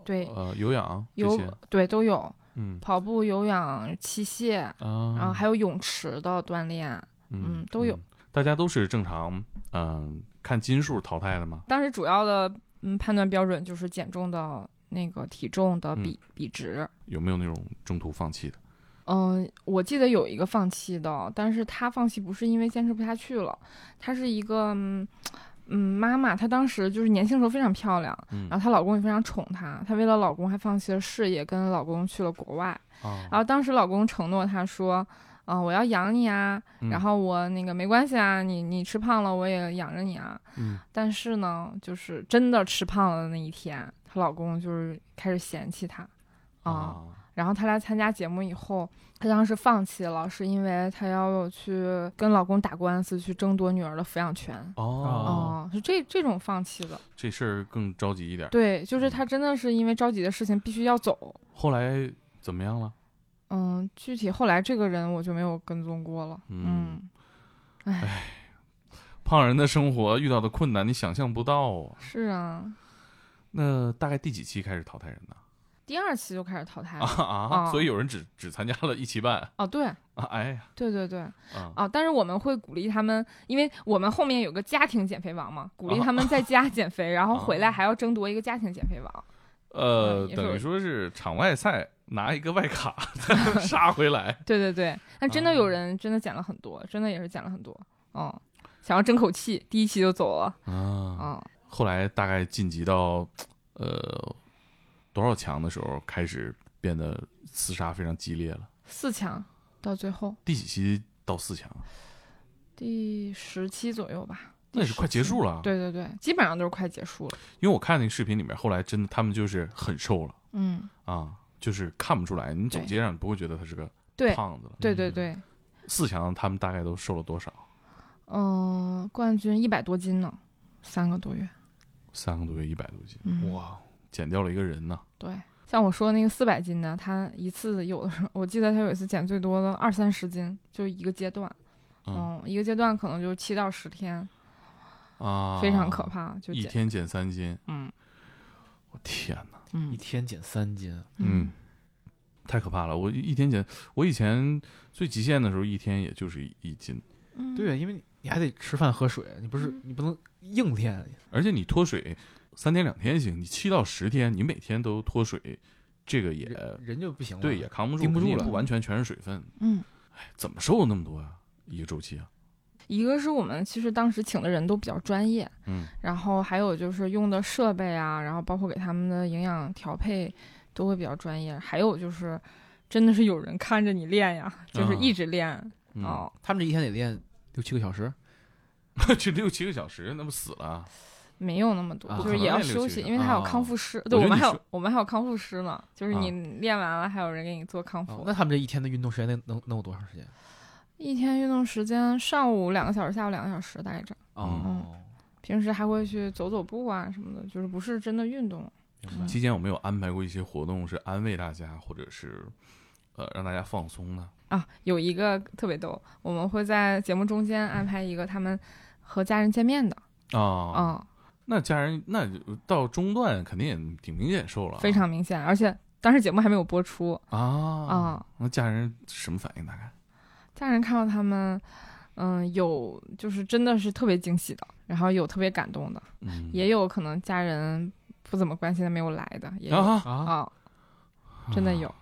对，呃，有氧，有，对，都有，嗯，跑步、有氧、器械，啊、嗯，然后还有泳池的锻炼，嗯，嗯都有、嗯。大家都是正常，嗯、呃，看斤数淘汰的吗？当时主要的嗯判断标准就是减重的那个体重的比、嗯、比值。有没有那种中途放弃的？嗯，我记得有一个放弃的，但是他放弃不是因为坚持不下去了，他是一个嗯妈妈，她当时就是年轻时候非常漂亮，嗯、然后她老公也非常宠她，她为了老公还放弃了事业，跟老公去了国外，哦、然后当时老公承诺她说，啊、呃、我要养你啊，嗯、然后我那个没关系啊，你你吃胖了我也养着你啊，嗯、但是呢，就是真的吃胖了那一天，她老公就是开始嫌弃她，啊、呃。哦然后她来参加节目以后，她当时放弃了，是因为她要去跟老公打官司，去争夺女儿的抚养权。哦，嗯、是这这种放弃的。这事儿更着急一点。对，就是她真的是因为着急的事情必须要走。后来怎么样了？嗯，具体后来这个人我就没有跟踪过了。嗯，哎、嗯，胖人的生活遇到的困难你想象不到啊。是啊。那大概第几期开始淘汰人呢？第二期就开始淘汰了啊、哦！所以有人只只参加了一期半哦，对啊，哎呀，对对对、嗯、啊！但是我们会鼓励他们，因为我们后面有个家庭减肥王嘛，鼓励他们在家减肥，啊、然后回来还要争夺一个家庭减肥王。啊、呃，等于说是场外赛拿一个外卡杀回来。对对对，但真的有人真的减了很多，真的也是减了很多。嗯，想要争口气，第一期就走了啊。嗯，后来大概晋级到呃。多少强的时候开始变得厮杀非常激烈了？四强到最后第几期到四强？第十期左右吧。那也是快结束了。对对对，基本上都是快结束了。因为我看那个视频里面，后来真的他们就是很瘦了。嗯啊，就是看不出来，你走街上不会觉得他是个胖子了。对对 对, 对、嗯，四强他们大概都瘦了多少？嗯、呃，冠军一百多斤呢，三个多月。三个多月一百多斤，嗯、哇！减掉了一个人呢。对，像我说那个四百斤的，他一次有的时候，我记得他有一次减最多的二三十斤，就一个阶段，嗯，嗯一个阶段可能就是七到十天，啊，非常可怕，就一天减三斤，嗯，我天哪，嗯、一天减三斤，嗯，太可怕了。我一天减，我以前最极限的时候一天也就是一斤，嗯、对啊，因为你还得吃饭喝水，你不是你不能硬练，而且你脱水三天两天行，你七到十天，你每天都脱水，这个也 人, 人就不行了，对，也扛不住，顶不住了，不完全全是水分，嗯，哎，怎么瘦那么多呀、啊？一个周期啊。一个是我们其实当时请的人都比较专业，嗯，然后还有就是用的设备啊，然后包括给他们的营养调配都会比较专业，还有就是真的是有人看着你练呀，就是一直练、嗯、哦、嗯。他们这一天得练六七个小时，这六七个小时那不死了？没有那么多，啊、就是也要休息，因为他有康复师，啊、对我们还有我们还有康复师呢，就是你练完了、啊、还有人给你做康复、哦。那他们这一天的运动时间能能能有多长时间？一天运动时间上午两个小时，下午两个小时，大概这样。哦、嗯，平时还会去走走步啊什么的，就是不是真的运动。嗯、期间我们有安排过一些活动，是安慰大家，或者是呃让大家放松的啊。有一个特别逗，我们会在节目中间安排一个他们和家人见面的啊啊、嗯嗯。那家人那到中段肯定也挺明显瘦了，非常明显，而且当时节目还没有播出啊啊、嗯。那家人什么反应大概？家人看到他们，嗯、呃，有就是真的是特别惊喜的，然后有特别感动的，嗯、也有可能家人不怎么关心的没有来的，也有啊、哦、啊，真的有。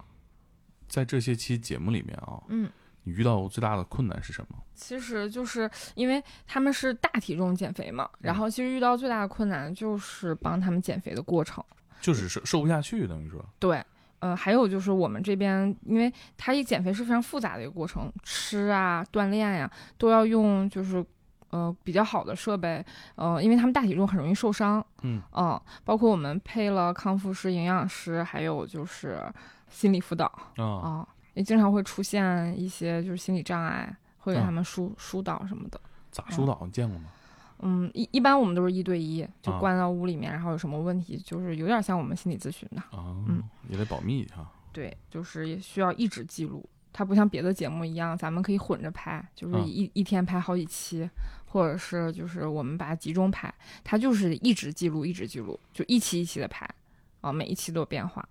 在这些期节目里面啊、哦，嗯，你遇到最大的困难是什么？其实就是因为他们是大体重减肥嘛，然后其实遇到最大的困难就是帮他们减肥的过程，就是瘦瘦不下去，等于说对。呃，还有就是我们这边，因为它一减肥是非常复杂的一个过程，吃啊、锻炼呀、啊，都要用就是呃比较好的设备，呃，因为他们大体重很容易受伤，嗯，嗯、呃，包括我们配了康复师、营养师，还有就是心理辅导啊、哦呃，也经常会出现一些就是心理障碍，会给他们疏、嗯、疏导什么的。咋疏导？你见过吗？嗯，一一般我们都是一对一，就关到屋里面、啊，然后有什么问题，就是有点像我们心理咨询的啊，嗯，也得保密哈、啊。对，就是也需要一直记录，它不像别的节目一样，咱们可以混着拍，就是一、啊、一天拍好几期，或者是就是我们把它集中拍，它就是一直记录，一直记录，就一期一期的拍，啊，每一期都有变化，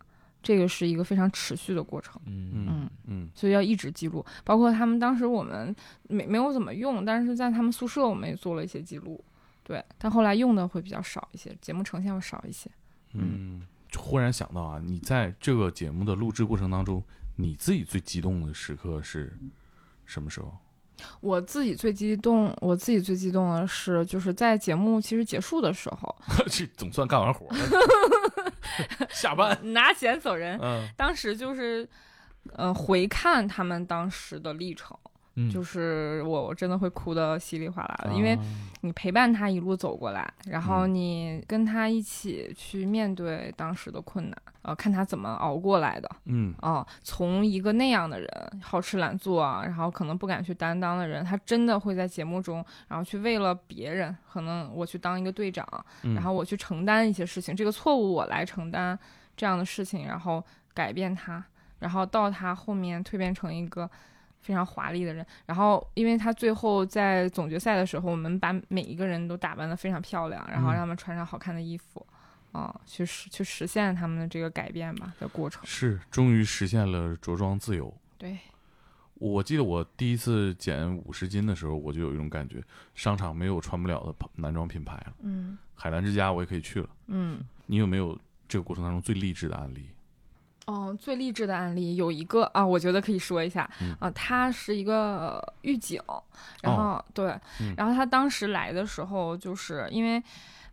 这个是一个非常持续的过程，嗯嗯嗯，所以要一直记录，包括他们当时我们没没有怎么用，但是在他们宿舍我们也做了一些记录，对，但后来用的会比较少一些，节目呈现会少一些。嗯，嗯忽然想到啊，你在这个节目的录制过程当中，你自己最激动的时刻是什么时候？我自己最激动，我自己最激动的是，就是在节目其实结束的时候，这总算干完活了，下班拿钱走人。嗯，当时就是，呃，回看他们当时的历程，嗯、就是我我真的会哭得稀里哗啦的、嗯，因为你陪伴他一路走过来，然后你跟他一起去面对当时的困难，呃，看他怎么熬过来的。嗯，哦、呃，从一个那样的人，好吃懒做啊，然后可能不敢去担当的人，他真的会在节目中，然后去为了别人，可能我去当一个队长，然后我去承担一些事情，嗯、这个错误我来承担这样的事情，然后改变他，然后到他后面蜕变成一个非常华丽的人，然后因为他最后在总决赛的时候，我们把每一个人都打扮得非常漂亮，然后让他们穿上好看的衣服，啊、嗯呃，去实去实现他们的这个改变吧的过程。是，终于实现了着装自由。对，我记得我第一次减五十斤的时候，我就有一种感觉，商场没有穿不了的男装品牌了。嗯，海澜之家我也可以去了。嗯，你有没有这个过程当中最励志的案例？哦，最励志的案例有一个啊，我觉得可以说一下、嗯、啊，他是一个狱警，然后、哦、对、嗯，然后他当时来的时候，就是因为，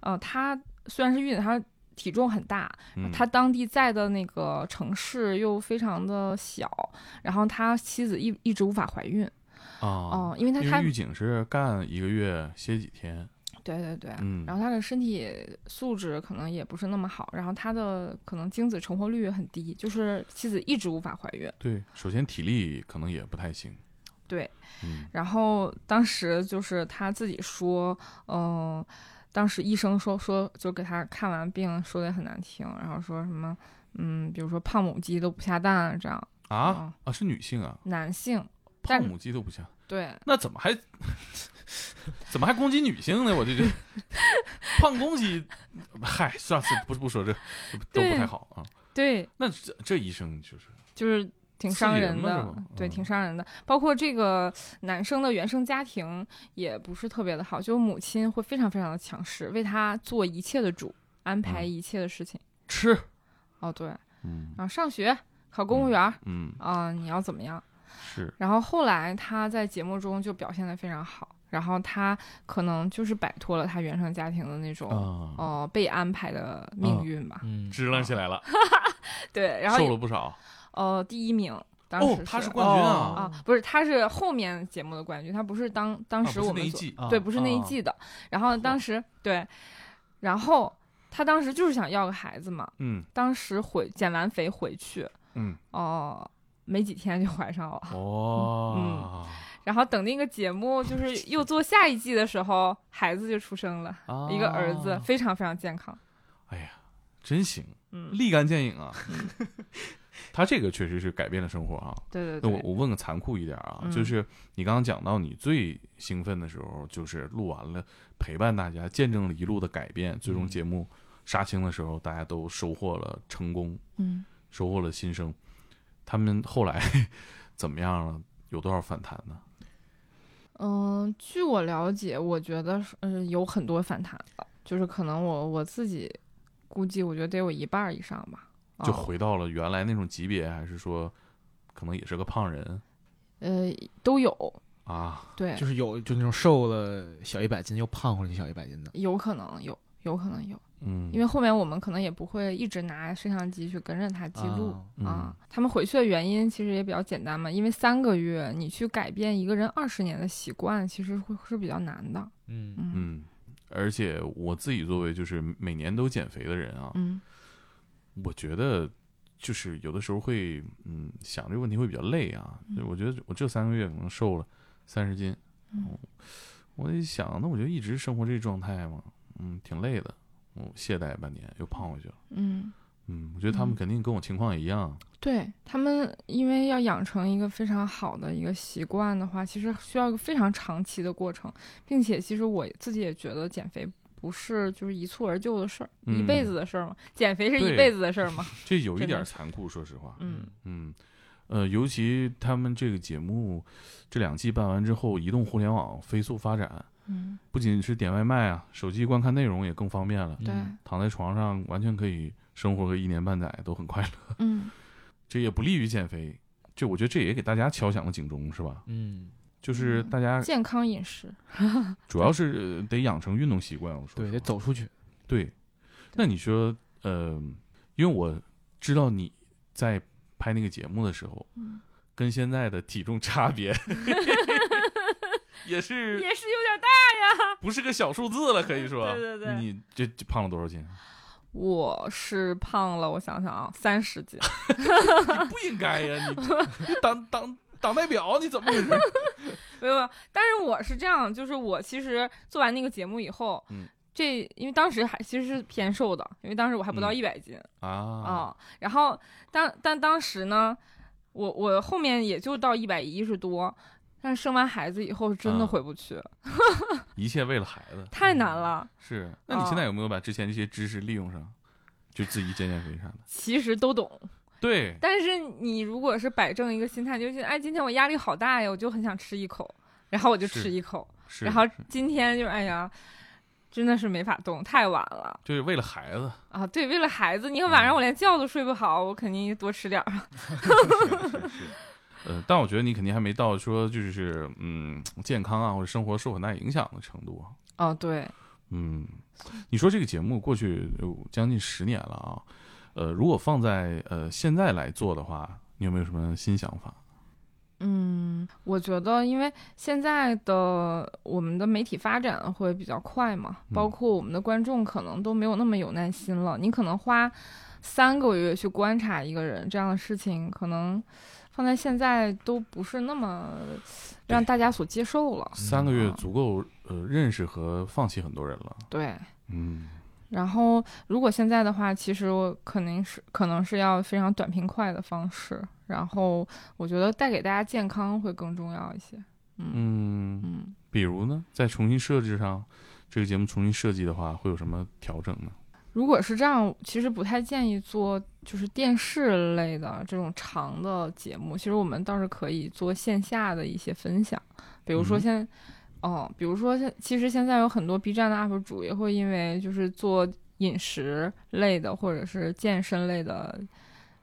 呃，他虽然是狱警，他体重很大，他当地在的那个城市又非常的小，然后他妻子一一直无法怀孕，哦，呃、因为他他狱警是干一个月歇几天。对对对、嗯，然后他的身体素质可能也不是那么好，然后他的可能精子成活率很低，就是妻子一直无法怀孕。对，首先体力可能也不太行。对，嗯、然后当时就是他自己说，嗯、呃，当时医生说说就给他看完病说的很难听，然后说什么，嗯，比如说胖母鸡都不下蛋这样。啊、嗯、啊，是女性啊？男性。胖母鸡都不像，对，那怎么还怎么还攻击女性呢？我就觉得胖攻击，嗨，上次不不说这都不太好啊。对，那这这医生就是就是挺伤人的，人对，挺伤人的。包括这个男生的原生家庭也不是特别的好，就母亲会非常非常的强势，为他做一切的主，安排一切的事情。嗯、吃，哦对，嗯，然后上学，考公务员，嗯啊、呃，你要怎么样？是。然后后来他在节目中就表现得非常好。然后他可能就是摆脱了他原生家庭的那种、嗯、呃被安排的命运吧，嗯，支棱起来了，对，然后瘦了不少，呃，第一名，当时是、哦、他是冠军啊，啊、哦呃，不是，他是后面节目的冠军，他不是当当时我们、啊、不是那一季，对，不是那一季的，啊、然后当时、哦、对，然后他当时就是想要个孩子嘛，嗯，当时回减完肥回去，嗯，哦、呃，没几天就怀上了，哦，嗯。嗯，然后等那个节目就是又做下一季的时候，孩子就出生了、啊、一个儿子，非常非常健康。哎呀，真行，嗯，立竿见影啊、嗯、他这个确实是改变了生活啊。对对对，我我问个残酷一点啊、嗯、就是你刚刚讲到你最兴奋的时候，就是录完了陪伴大家见证了一路的改变，最终节目杀青的时候大家都收获了成功，嗯，收获了新生，他们后来怎么样了？有多少反弹呢？嗯、呃，据我了解，我觉得嗯、呃、有很多反弹了，就是可能我我自己估计，我觉得得有一半以上吧。就回到了原来那种级别，还是说可能也是个胖人？呃，都有啊，对，就是有就那种瘦了小一百斤又胖回来小一百斤的，有可能有，有可能有。嗯，因为后面我们可能也不会一直拿摄像机去跟着他记录啊、嗯嗯。他们回去的原因其实也比较简单嘛，因为三个月你去改变一个人二十年的习惯，其实会是比较难的。嗯嗯，而且我自己作为就是每年都减肥的人啊，嗯，我觉得就是有的时候会嗯想这个问题会比较累啊。嗯、我觉得我这三个月可能瘦了三十斤，嗯，我一想，那我就一直生活这状态嘛，嗯，挺累的。我懈怠半年又胖回去了，嗯嗯，我觉得他们肯定跟我情况一样。对，他们因为要养成一个非常好的一个习惯的话，其实需要一个非常长期的过程，并且其实我自己也觉得减肥不是就是一蹴而就的事儿、嗯，一辈子的事儿嘛，减肥是一辈子的事儿嘛，这有一点残酷，说实话，嗯嗯，呃，尤其他们这个节目这两季办完之后，移动互联网飞速发展。嗯，不仅是点外卖啊，手机观看内容也更方便了。对，躺在床上完全可以生活个一年半载都很快乐。嗯，这也不利于减肥，这我觉得这也给大家敲响了警钟，是吧？嗯，就是大家、嗯、健康饮食，主要是得养成运动习惯。我说对，得走出去。对，那你说，呃，因为我知道你在拍那个节目的时候，嗯、跟现在的体重差别。也是也是有点大呀，不是个小数字了，可以说。对对对，你这胖了多少斤？我是胖了，我想想啊，三十斤。你不应该呀，你党党党代表你怎么回事？没有，但是我是这样，就是我其实做完那个节目以后，嗯，这因为当时还其实是偏瘦的，因为当时我还不到一百斤、嗯、啊啊，然后当但当时呢，我我后面也就到一百一十多。但是生完孩子以后真的回不去、啊、一切为了孩子太难了、嗯、是。那你现在有没有把之前这些知识利用上、哦、就自己减减肥啥的？其实都懂，对，但是你如果是摆正一个心态，就是哎今天我压力好大呀，我就很想吃一口，然后我就吃一口，然后今天就哎呀真的是没法动，太晚了，就是为了孩子啊，对，为了孩子，你看晚上我连觉都睡不好、嗯、我肯定多吃点儿。是是是，呃，但我觉得你肯定还没到说就是嗯健康啊或者生活受很大影响的程度。哦，对，嗯，你说这个节目过去将近十年了啊，呃，如果放在呃现在来做的话，你有没有什么新想法？嗯，我觉得因为现在的我们的媒体发展会比较快嘛，包括我们的观众可能都没有那么有耐心了。嗯、你可能花三个月去观察一个人这样的事情，可能。放在现在都不是那么让大家所接受了。三个月足够呃认识和放弃很多人了。对，嗯然后如果现在的话，其实我肯定是可能是要非常短平快的方式，然后我觉得带给大家健康会更重要一些。嗯嗯，比如呢，在重新设置上，这个节目重新设计的话，会有什么调整呢？如果是这样，其实不太建议做就是电视类的这种长的节目，其实我们倒是可以做线下的一些分享，比如说现、嗯、哦，比如说现其实现在有很多 B 站的 U P 主也会因为就是做饮食类的或者是健身类的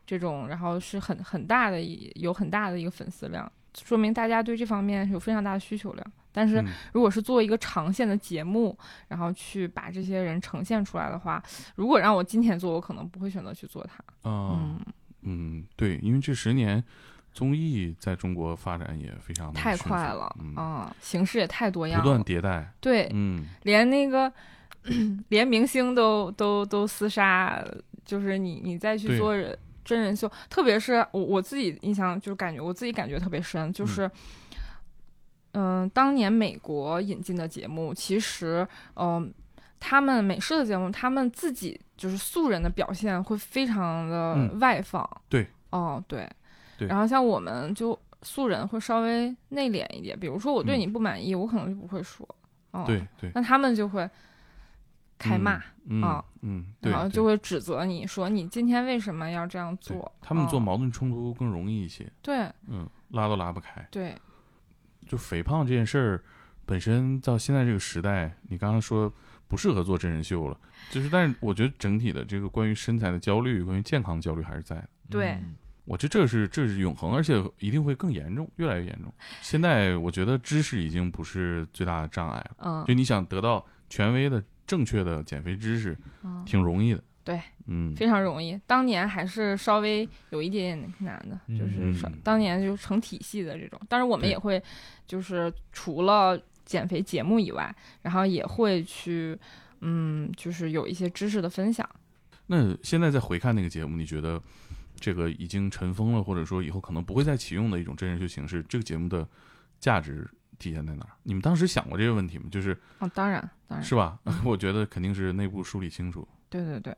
这种，然后是很很大的有很大的一个粉丝量，说明大家对这方面是有非常大的需求量。但是如果是做一个长线的节目、嗯、然后去把这些人呈现出来的话，如果让我今天做，我可能不会选择去做它。嗯嗯，对，因为这十年综艺在中国发展也非常的太快了、嗯、啊，形式也太多样了，不断迭代。对，嗯，连那个连明星都都都厮杀，就是你你再去做人真人秀，特别是我我自己印象就是感觉我自己感觉特别深，就是。嗯嗯，当年美国引进的节目，其实，嗯、呃，他们美式的节目，他们自己就是素人的表现会非常的外放，嗯、对，哦对，对，然后像我们就素人会稍微内敛一点，比如说我对你不满意，嗯、我可能就不会说，哦、对对，那他们就会开骂啊、嗯嗯哦，嗯，然后就会指责你说你今天为什么要这样做，他们做矛盾冲突更容易一些，哦、对，嗯，拉都拉不开，对。就肥胖这件事儿本身到现在这个时代，你刚刚说不适合做真人秀了，就是但是我觉得整体的这个关于身材的焦虑，关于健康焦虑还是在的。对、嗯、我觉得这是这是永恒，而且一定会更严重，越来越严重。现在我觉得知识已经不是最大的障碍了，嗯，就你想得到权威的正确的减肥知识、嗯、挺容易的。对，嗯，非常容易。当年还是稍微有一点点难的，嗯、就是当年就成体系的这种。但是我们也会，就是除了减肥节目以外，然后也会去，嗯，就是有一些知识的分享。那现在再回看那个节目，你觉得这个已经尘封了，或者说以后可能不会再启用的一种真人秀形式，这个节目的价值体现在哪儿？你们当时想过这个问题吗？就是啊、哦，当然，当然是吧？我觉得肯定是内部梳理清楚。对对对，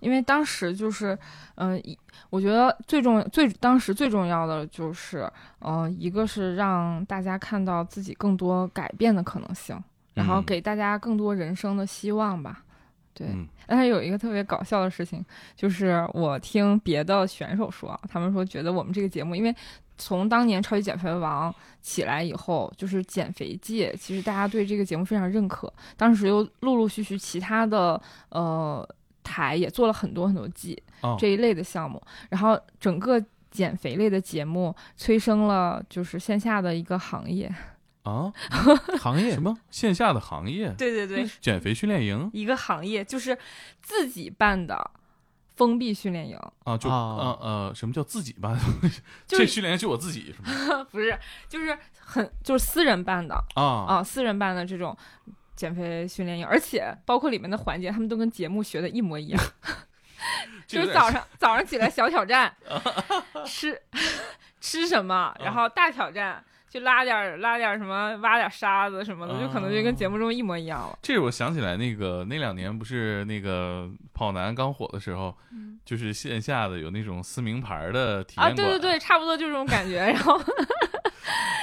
因为当时就是，嗯、呃，我觉得最重最当时最重要的就是，嗯、呃，一个是让大家看到自己更多改变的可能性，然后给大家更多人生的希望吧。嗯、对，但是有一个特别搞笑的事情，就是我听别的选手说，他们说觉得我们这个节目，因为从当年超级减肥王起来以后，就是减肥界其实大家对这个节目非常认可，当时又陆陆续续其他的呃台也做了很多很多季、哦、这一类的项目，然后整个减肥类的节目催生了就是线下的一个行业啊，行业什么线下的行业？对对对，减肥训练营一个行业，就是自己办的。封闭训练营啊，就啊呃，什么叫自己办？这训练营就我自己是吗？不是，就是很就是私人办的啊啊，私人办的这种减肥训练营，而且包括里面的环节，他们都跟节目学的一模一样。就是早上早上起来小挑战，吃吃什么，然后大挑战。啊就拉点拉点什么，挖点沙子什么的，就可能就跟节目中一模一样了。哦、这我想起来，那个那两年不是那个跑男刚火的时候，嗯、就是线下的有那种撕名牌的体验馆啊，对对对，差不多就这种感觉。然后，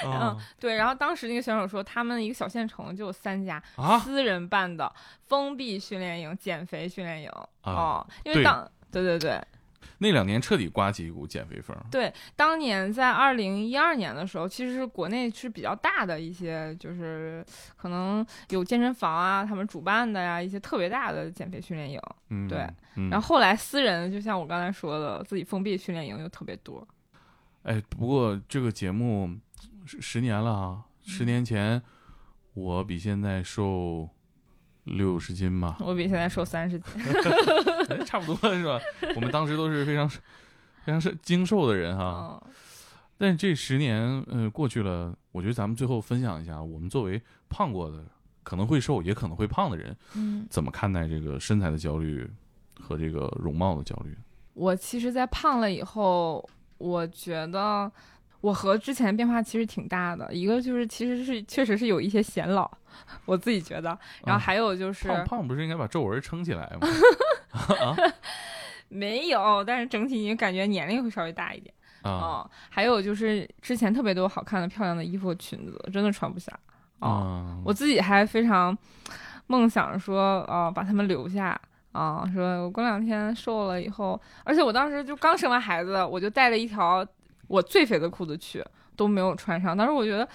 嗯、哦，对，然后当时那个选手说，他们一个小县城就有三家、啊、私人办的封闭训练营、减肥训练营啊、哦，因为当对对对。那两年彻底刮起一股减肥风。对，当年在二零一二年的时候，其实国内是比较大的一些，就是可能有健身房啊，他们主办的呀、啊，一些特别大的减肥训练营。嗯，对。嗯、然后后来私人，就像我刚才说的，自己封闭训练营又特别多。哎，不过这个节目十年了啊，十年前我比现在瘦。六十斤嘛，我比现在瘦三十斤，差不多是吧？我们当时都是非常非常精瘦的人哈、哦。但是这十年，嗯、呃，过去了，我觉得咱们最后分享一下，我们作为胖过的，可能会瘦也可能会胖的人，嗯，怎么看待这个身材的焦虑和这个容貌的焦虑？我其实，在胖了以后，我觉得我和之前变化其实挺大的，一个就是其实是确实是有一些显老，我自己觉得，然后还有就是、啊、胖, 胖不是应该把皱纹撑起来吗？啊、没有，但是整体你感觉年龄会稍微大一点啊、哦。还有就是之前特别多好看的漂亮的衣服和裙子真的穿不下啊、哦嗯，我自己还非常梦想说啊、呃、把它们留下。啊、嗯，说我过两天瘦了以后，而且我当时就刚生完孩子，我就带了一条我最肥的裤子去，都没有穿上。当时我觉得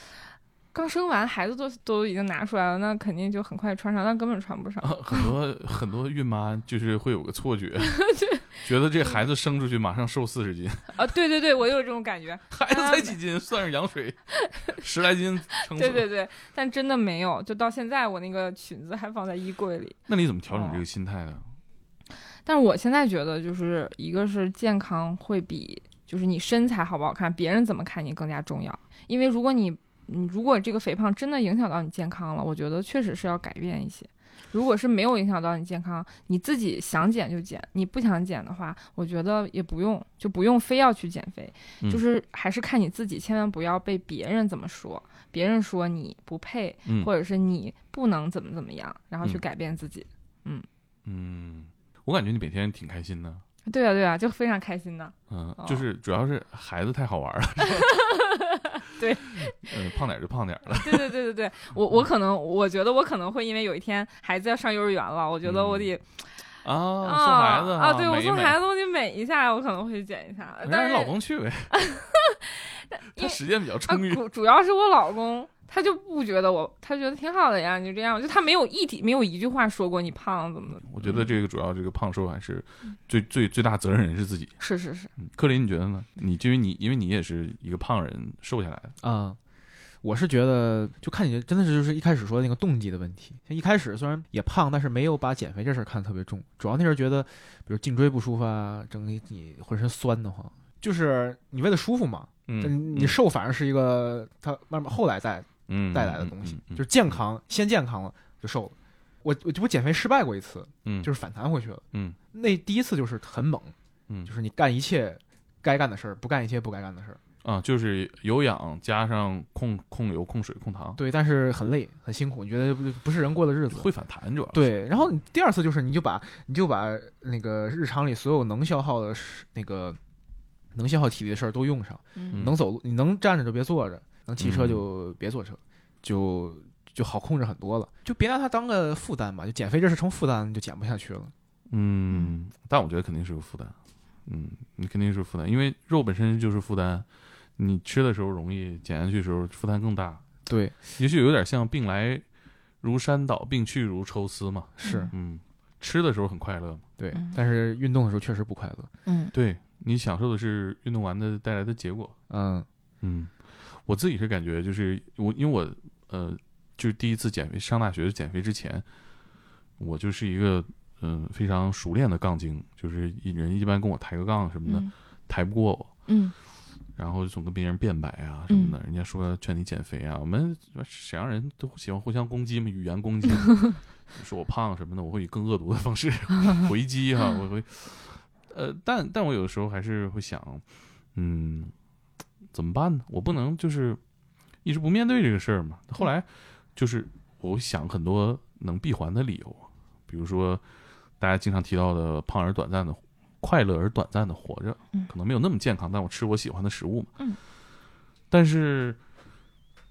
刚生完孩子都都已经拿出来了，那肯定就很快穿上，但根本穿不上。啊、很多很多孕妈就是会有个错觉，觉得这孩子生出去马上瘦四十斤啊！对对对，我有这种感觉，孩子才几斤，算是羊水十来斤撑死。对对对，但真的没有，就到现在我那个裙子还放在衣柜里。那你怎么调整这个心态呢？但是我现在觉得，就是一个是健康会比就是你身材好不好看，别人怎么看你更加重要。因为如果你你如果这个肥胖真的影响到你健康了，我觉得确实是要改变一些。如果是没有影响到你健康，你自己想减就减，你不想减的话，我觉得也不用，就不用非要去减肥、嗯、就是还是看你自己，千万不要被别人怎么说，别人说你不配、嗯、或者是你不能怎么怎么样，然后去改变自己。嗯嗯，我感觉你每天挺开心的。对啊对啊，就非常开心的。嗯，就是主要是孩子太好玩了。对，嗯，胖点就胖点了。对对对对对，我我可能我觉得我可能会因为有一天孩子要上幼儿园了，我觉得我得、嗯、啊, 啊送孩子啊，对美美我送孩子我得美一下，我可能会去减一下。但是老公去呗，他时间比较充裕。啊、主, 主要是我老公。他就不觉得我，他觉得挺好的呀，你就这样，就他没有一体没有一句话说过你胖怎么的。我觉得这个主要这个胖瘦还是最、嗯、最最大责任人是自己。是是是，克林你觉得呢？你因为你因为你也是一个胖人瘦下来的啊、嗯，我是觉得就看你真的是就是一开始说的那个动机的问题。一开始虽然也胖，但是没有把减肥这事看得特别重，主要那时候觉得，比如颈椎不舒服啊，整个你浑身酸的慌，就是你为了舒服嘛。嗯，你瘦反而是一个它慢慢后来再。嗯，带来的东西、嗯嗯嗯、就是健康，先健康了就瘦了。我我我减肥失败过一次，嗯，就是反弹回去了，嗯，那第一次就是很猛，嗯，就是你干一切该干的事儿，不干一切不该干的事儿啊，就是有氧加上控控油、控水、控糖，对，但是很累很辛苦，你觉得不是人过的日子，会反弹主要是。对，然后你第二次就是你就把你就把那个日常里所有能消耗的那个能消耗体力的事儿都用上，嗯，能走路你能站着就别坐着。能骑车就别坐车，嗯、就就好控制很多了，就别拿它当个负担嘛。就减肥这是成负担，就减不下去了。嗯，但我觉得肯定是个负担。嗯，你肯定是负担，因为肉本身就是负担，你吃的时候容易，减下去的时候负担更大。对，也许有点像病来如山倒，病去如抽丝嘛。是，嗯，吃的时候很快乐嘛。对，但是运动的时候确实不快乐。嗯，对，你享受的是运动完的带来的结果。嗯嗯。我自己是感觉就是我，因为我呃，就是第一次减肥，上大学减肥之前，我就是一个嗯、呃、非常熟练的杠精，就是人一般跟我抬个杠什么的，嗯、抬不过我，嗯，然后总跟别人辩白啊什么的，嗯、人家说劝你减肥啊，我们沈阳人都喜欢互相攻击嘛，语言攻击，说我胖什么的，我会以更恶毒的方式回击哈、啊，我会，呃，但但我有的时候还是会想，嗯。怎么办呢？我不能就是一直不面对这个事儿嘛。后来就是我想很多能闭环的理由，比如说大家经常提到的胖而短暂的快乐而短暂的活着，可能没有那么健康，但我吃我喜欢的食物嘛。嗯。但是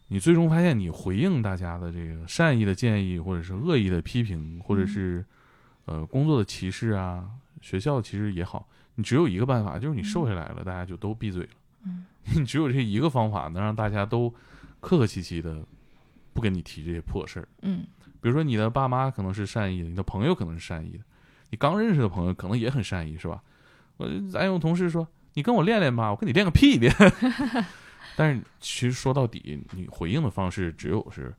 你最终发现，你回应大家的这个善意的建议，或者是恶意的批评，或者是呃工作的歧视啊，学校的歧视也好，你只有一个办法，就是你瘦下来了，大家就都闭嘴了。嗯，你只有这一个方法能让大家都客客气气的不跟你提这些破事儿。嗯，比如说你的爸妈可能是善意的，你的朋友可能是善意的，你刚认识的朋友可能也很善意，是吧？我咱有同事说你跟我练练吧，我跟你练个屁练。但是其实说到底，你回应的方式只有是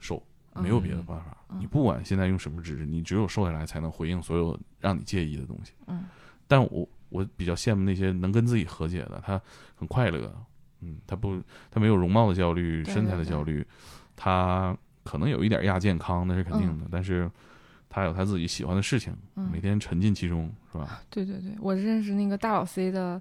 瘦，没有别的办法。嗯、你不管现在用什么知识，你只有瘦下来才能回应所有让你介意的东西。嗯，但我。我比较羡慕那些能跟自己和解的，他很快乐，嗯，他不，他没有容貌的焦虑、身材的焦虑，他可能有一点亚健康，那是肯定的，嗯、但是他有他自己喜欢的事情，嗯、每天沉浸其中，是吧？对对对，我认识那个大老 C 的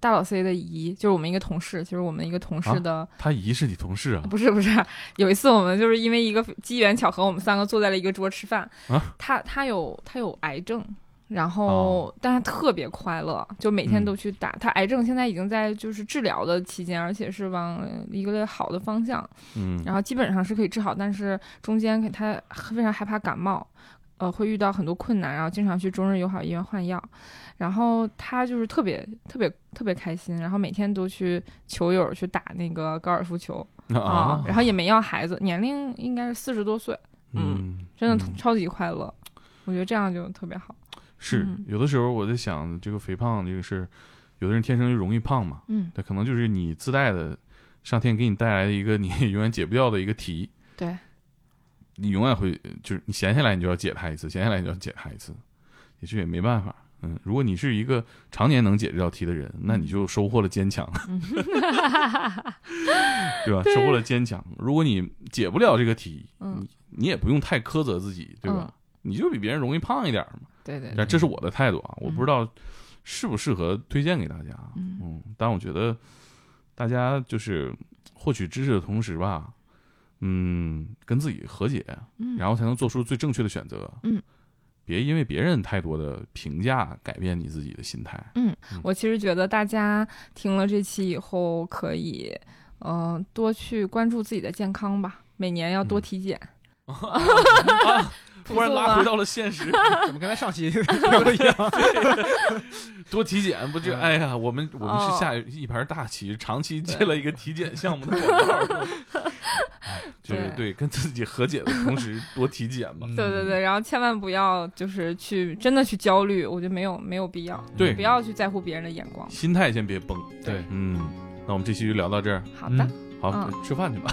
大老 C 的姨，就是我们一个同事，就是我们一个同事的、啊、他姨是你同事啊？不是不是，有一次我们就是因为一个机缘巧合，我们三个坐在了一个桌吃饭、啊、他他有他有癌症，然后、哦、但他特别快乐，就每天都去打、嗯、他癌症现在已经在就是治疗的期间，而且是往一个好的方向，嗯，然后基本上是可以治好，但是中间他非常害怕感冒，呃，会遇到很多困难，然后经常去中日友好医院换药，然后他就是特别特别特别开心，然后每天都去球友去打那个高尔夫球啊、哦，然后也没要孩子，年龄应该是四十多岁，嗯，嗯真的超级快乐、嗯，我觉得这样就特别好。是，有的时候我在想，这个肥胖这个是，有的人天生就容易胖嘛，嗯，那可能就是你自带的，上天给你带来的一个你永远解不掉的一个题，对。你永远会就是你闲下来你就要解它一次，闲下来你就要解它一次，也是也没办法。嗯，如果你是一个常年能解这道题的人，那你就收获了坚强，对吧？对，收获了坚强。如果你解不了这个题，嗯、你你也不用太苛责自己，对吧、嗯？你就比别人容易胖一点嘛。对对对，这是我的态度啊，我不知道适不适合推荐给大家。嗯，嗯但我觉得大家就是获取知识的同时吧。嗯，跟自己和解，然后才能做出最正确的选择。嗯，别因为别人太多的评价改变你自己的心态。嗯，我其实觉得大家听了这期以后，可以嗯、呃、多去关注自己的健康吧，每年要多体检。嗯啊突然拉回到了现实，怎么跟咱上期不一样？多体检不就？哎呀，我们我们是下一盘大棋，长期接了一个体检项目的广告，就是对，跟自己和解的同时多体检嘛。对对对，然后千万不要就是去真的去焦虑，我觉得没有没有必要，对，不要去在乎别人的眼光，心态先别崩。对，嗯，那我们这期就聊到这儿。好的，好，吃饭去吧。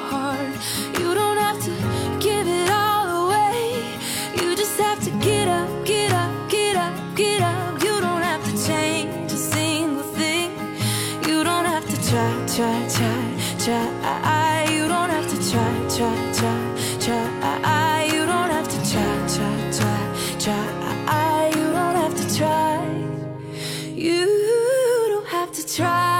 hard, you don't have to give it all away, you just have to get up, get up, get up, get up, you don't have to change a single thing, you don't have to try, try, try, try, you don't have to try, try, try, try, you don't have to try, try, try, try, you don't have to try, you don't have to try.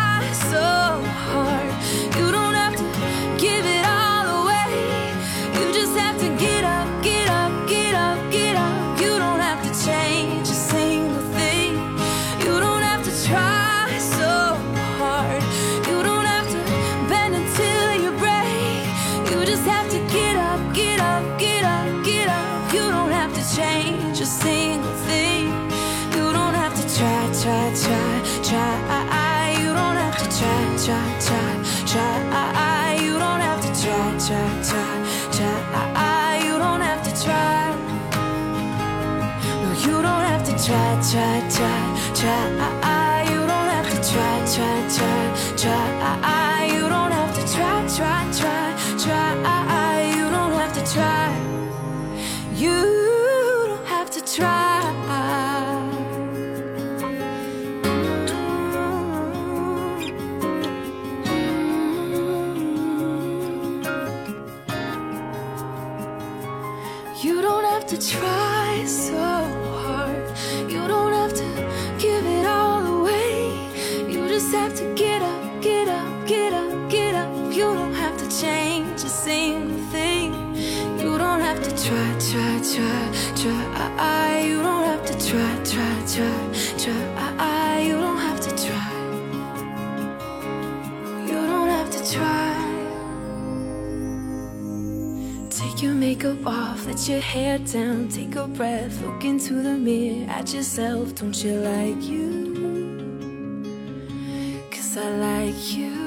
so hard, you don't give it all away, you just have to get up, get up, get up, get up, you don't have to change a single thing, you don't have to try so hard, you don't have to bend until you break, you just have to get up, get up, get up, get up, you don't have to change a single thing, you don't have to try, try, try, try, you don't have to try, try, try, try, try, try, try, try, you don't have to try, no you don't have to try, try, try, try, you don't have to try, try, try, try, you don't have to try, try, try, try, you don't have to try, you don't have to try. You don't have to try so hard, you don't have to give it You don't have to change a single thing. You don't have to try, try, try, try. I, I, you don't have to try, try, try, try. I, I, you don't have to try. You don't have to try. Take your makeup off, let your hair down, take a breath, look into the mirror at yourself. Don't you like you? 'Cause I like you.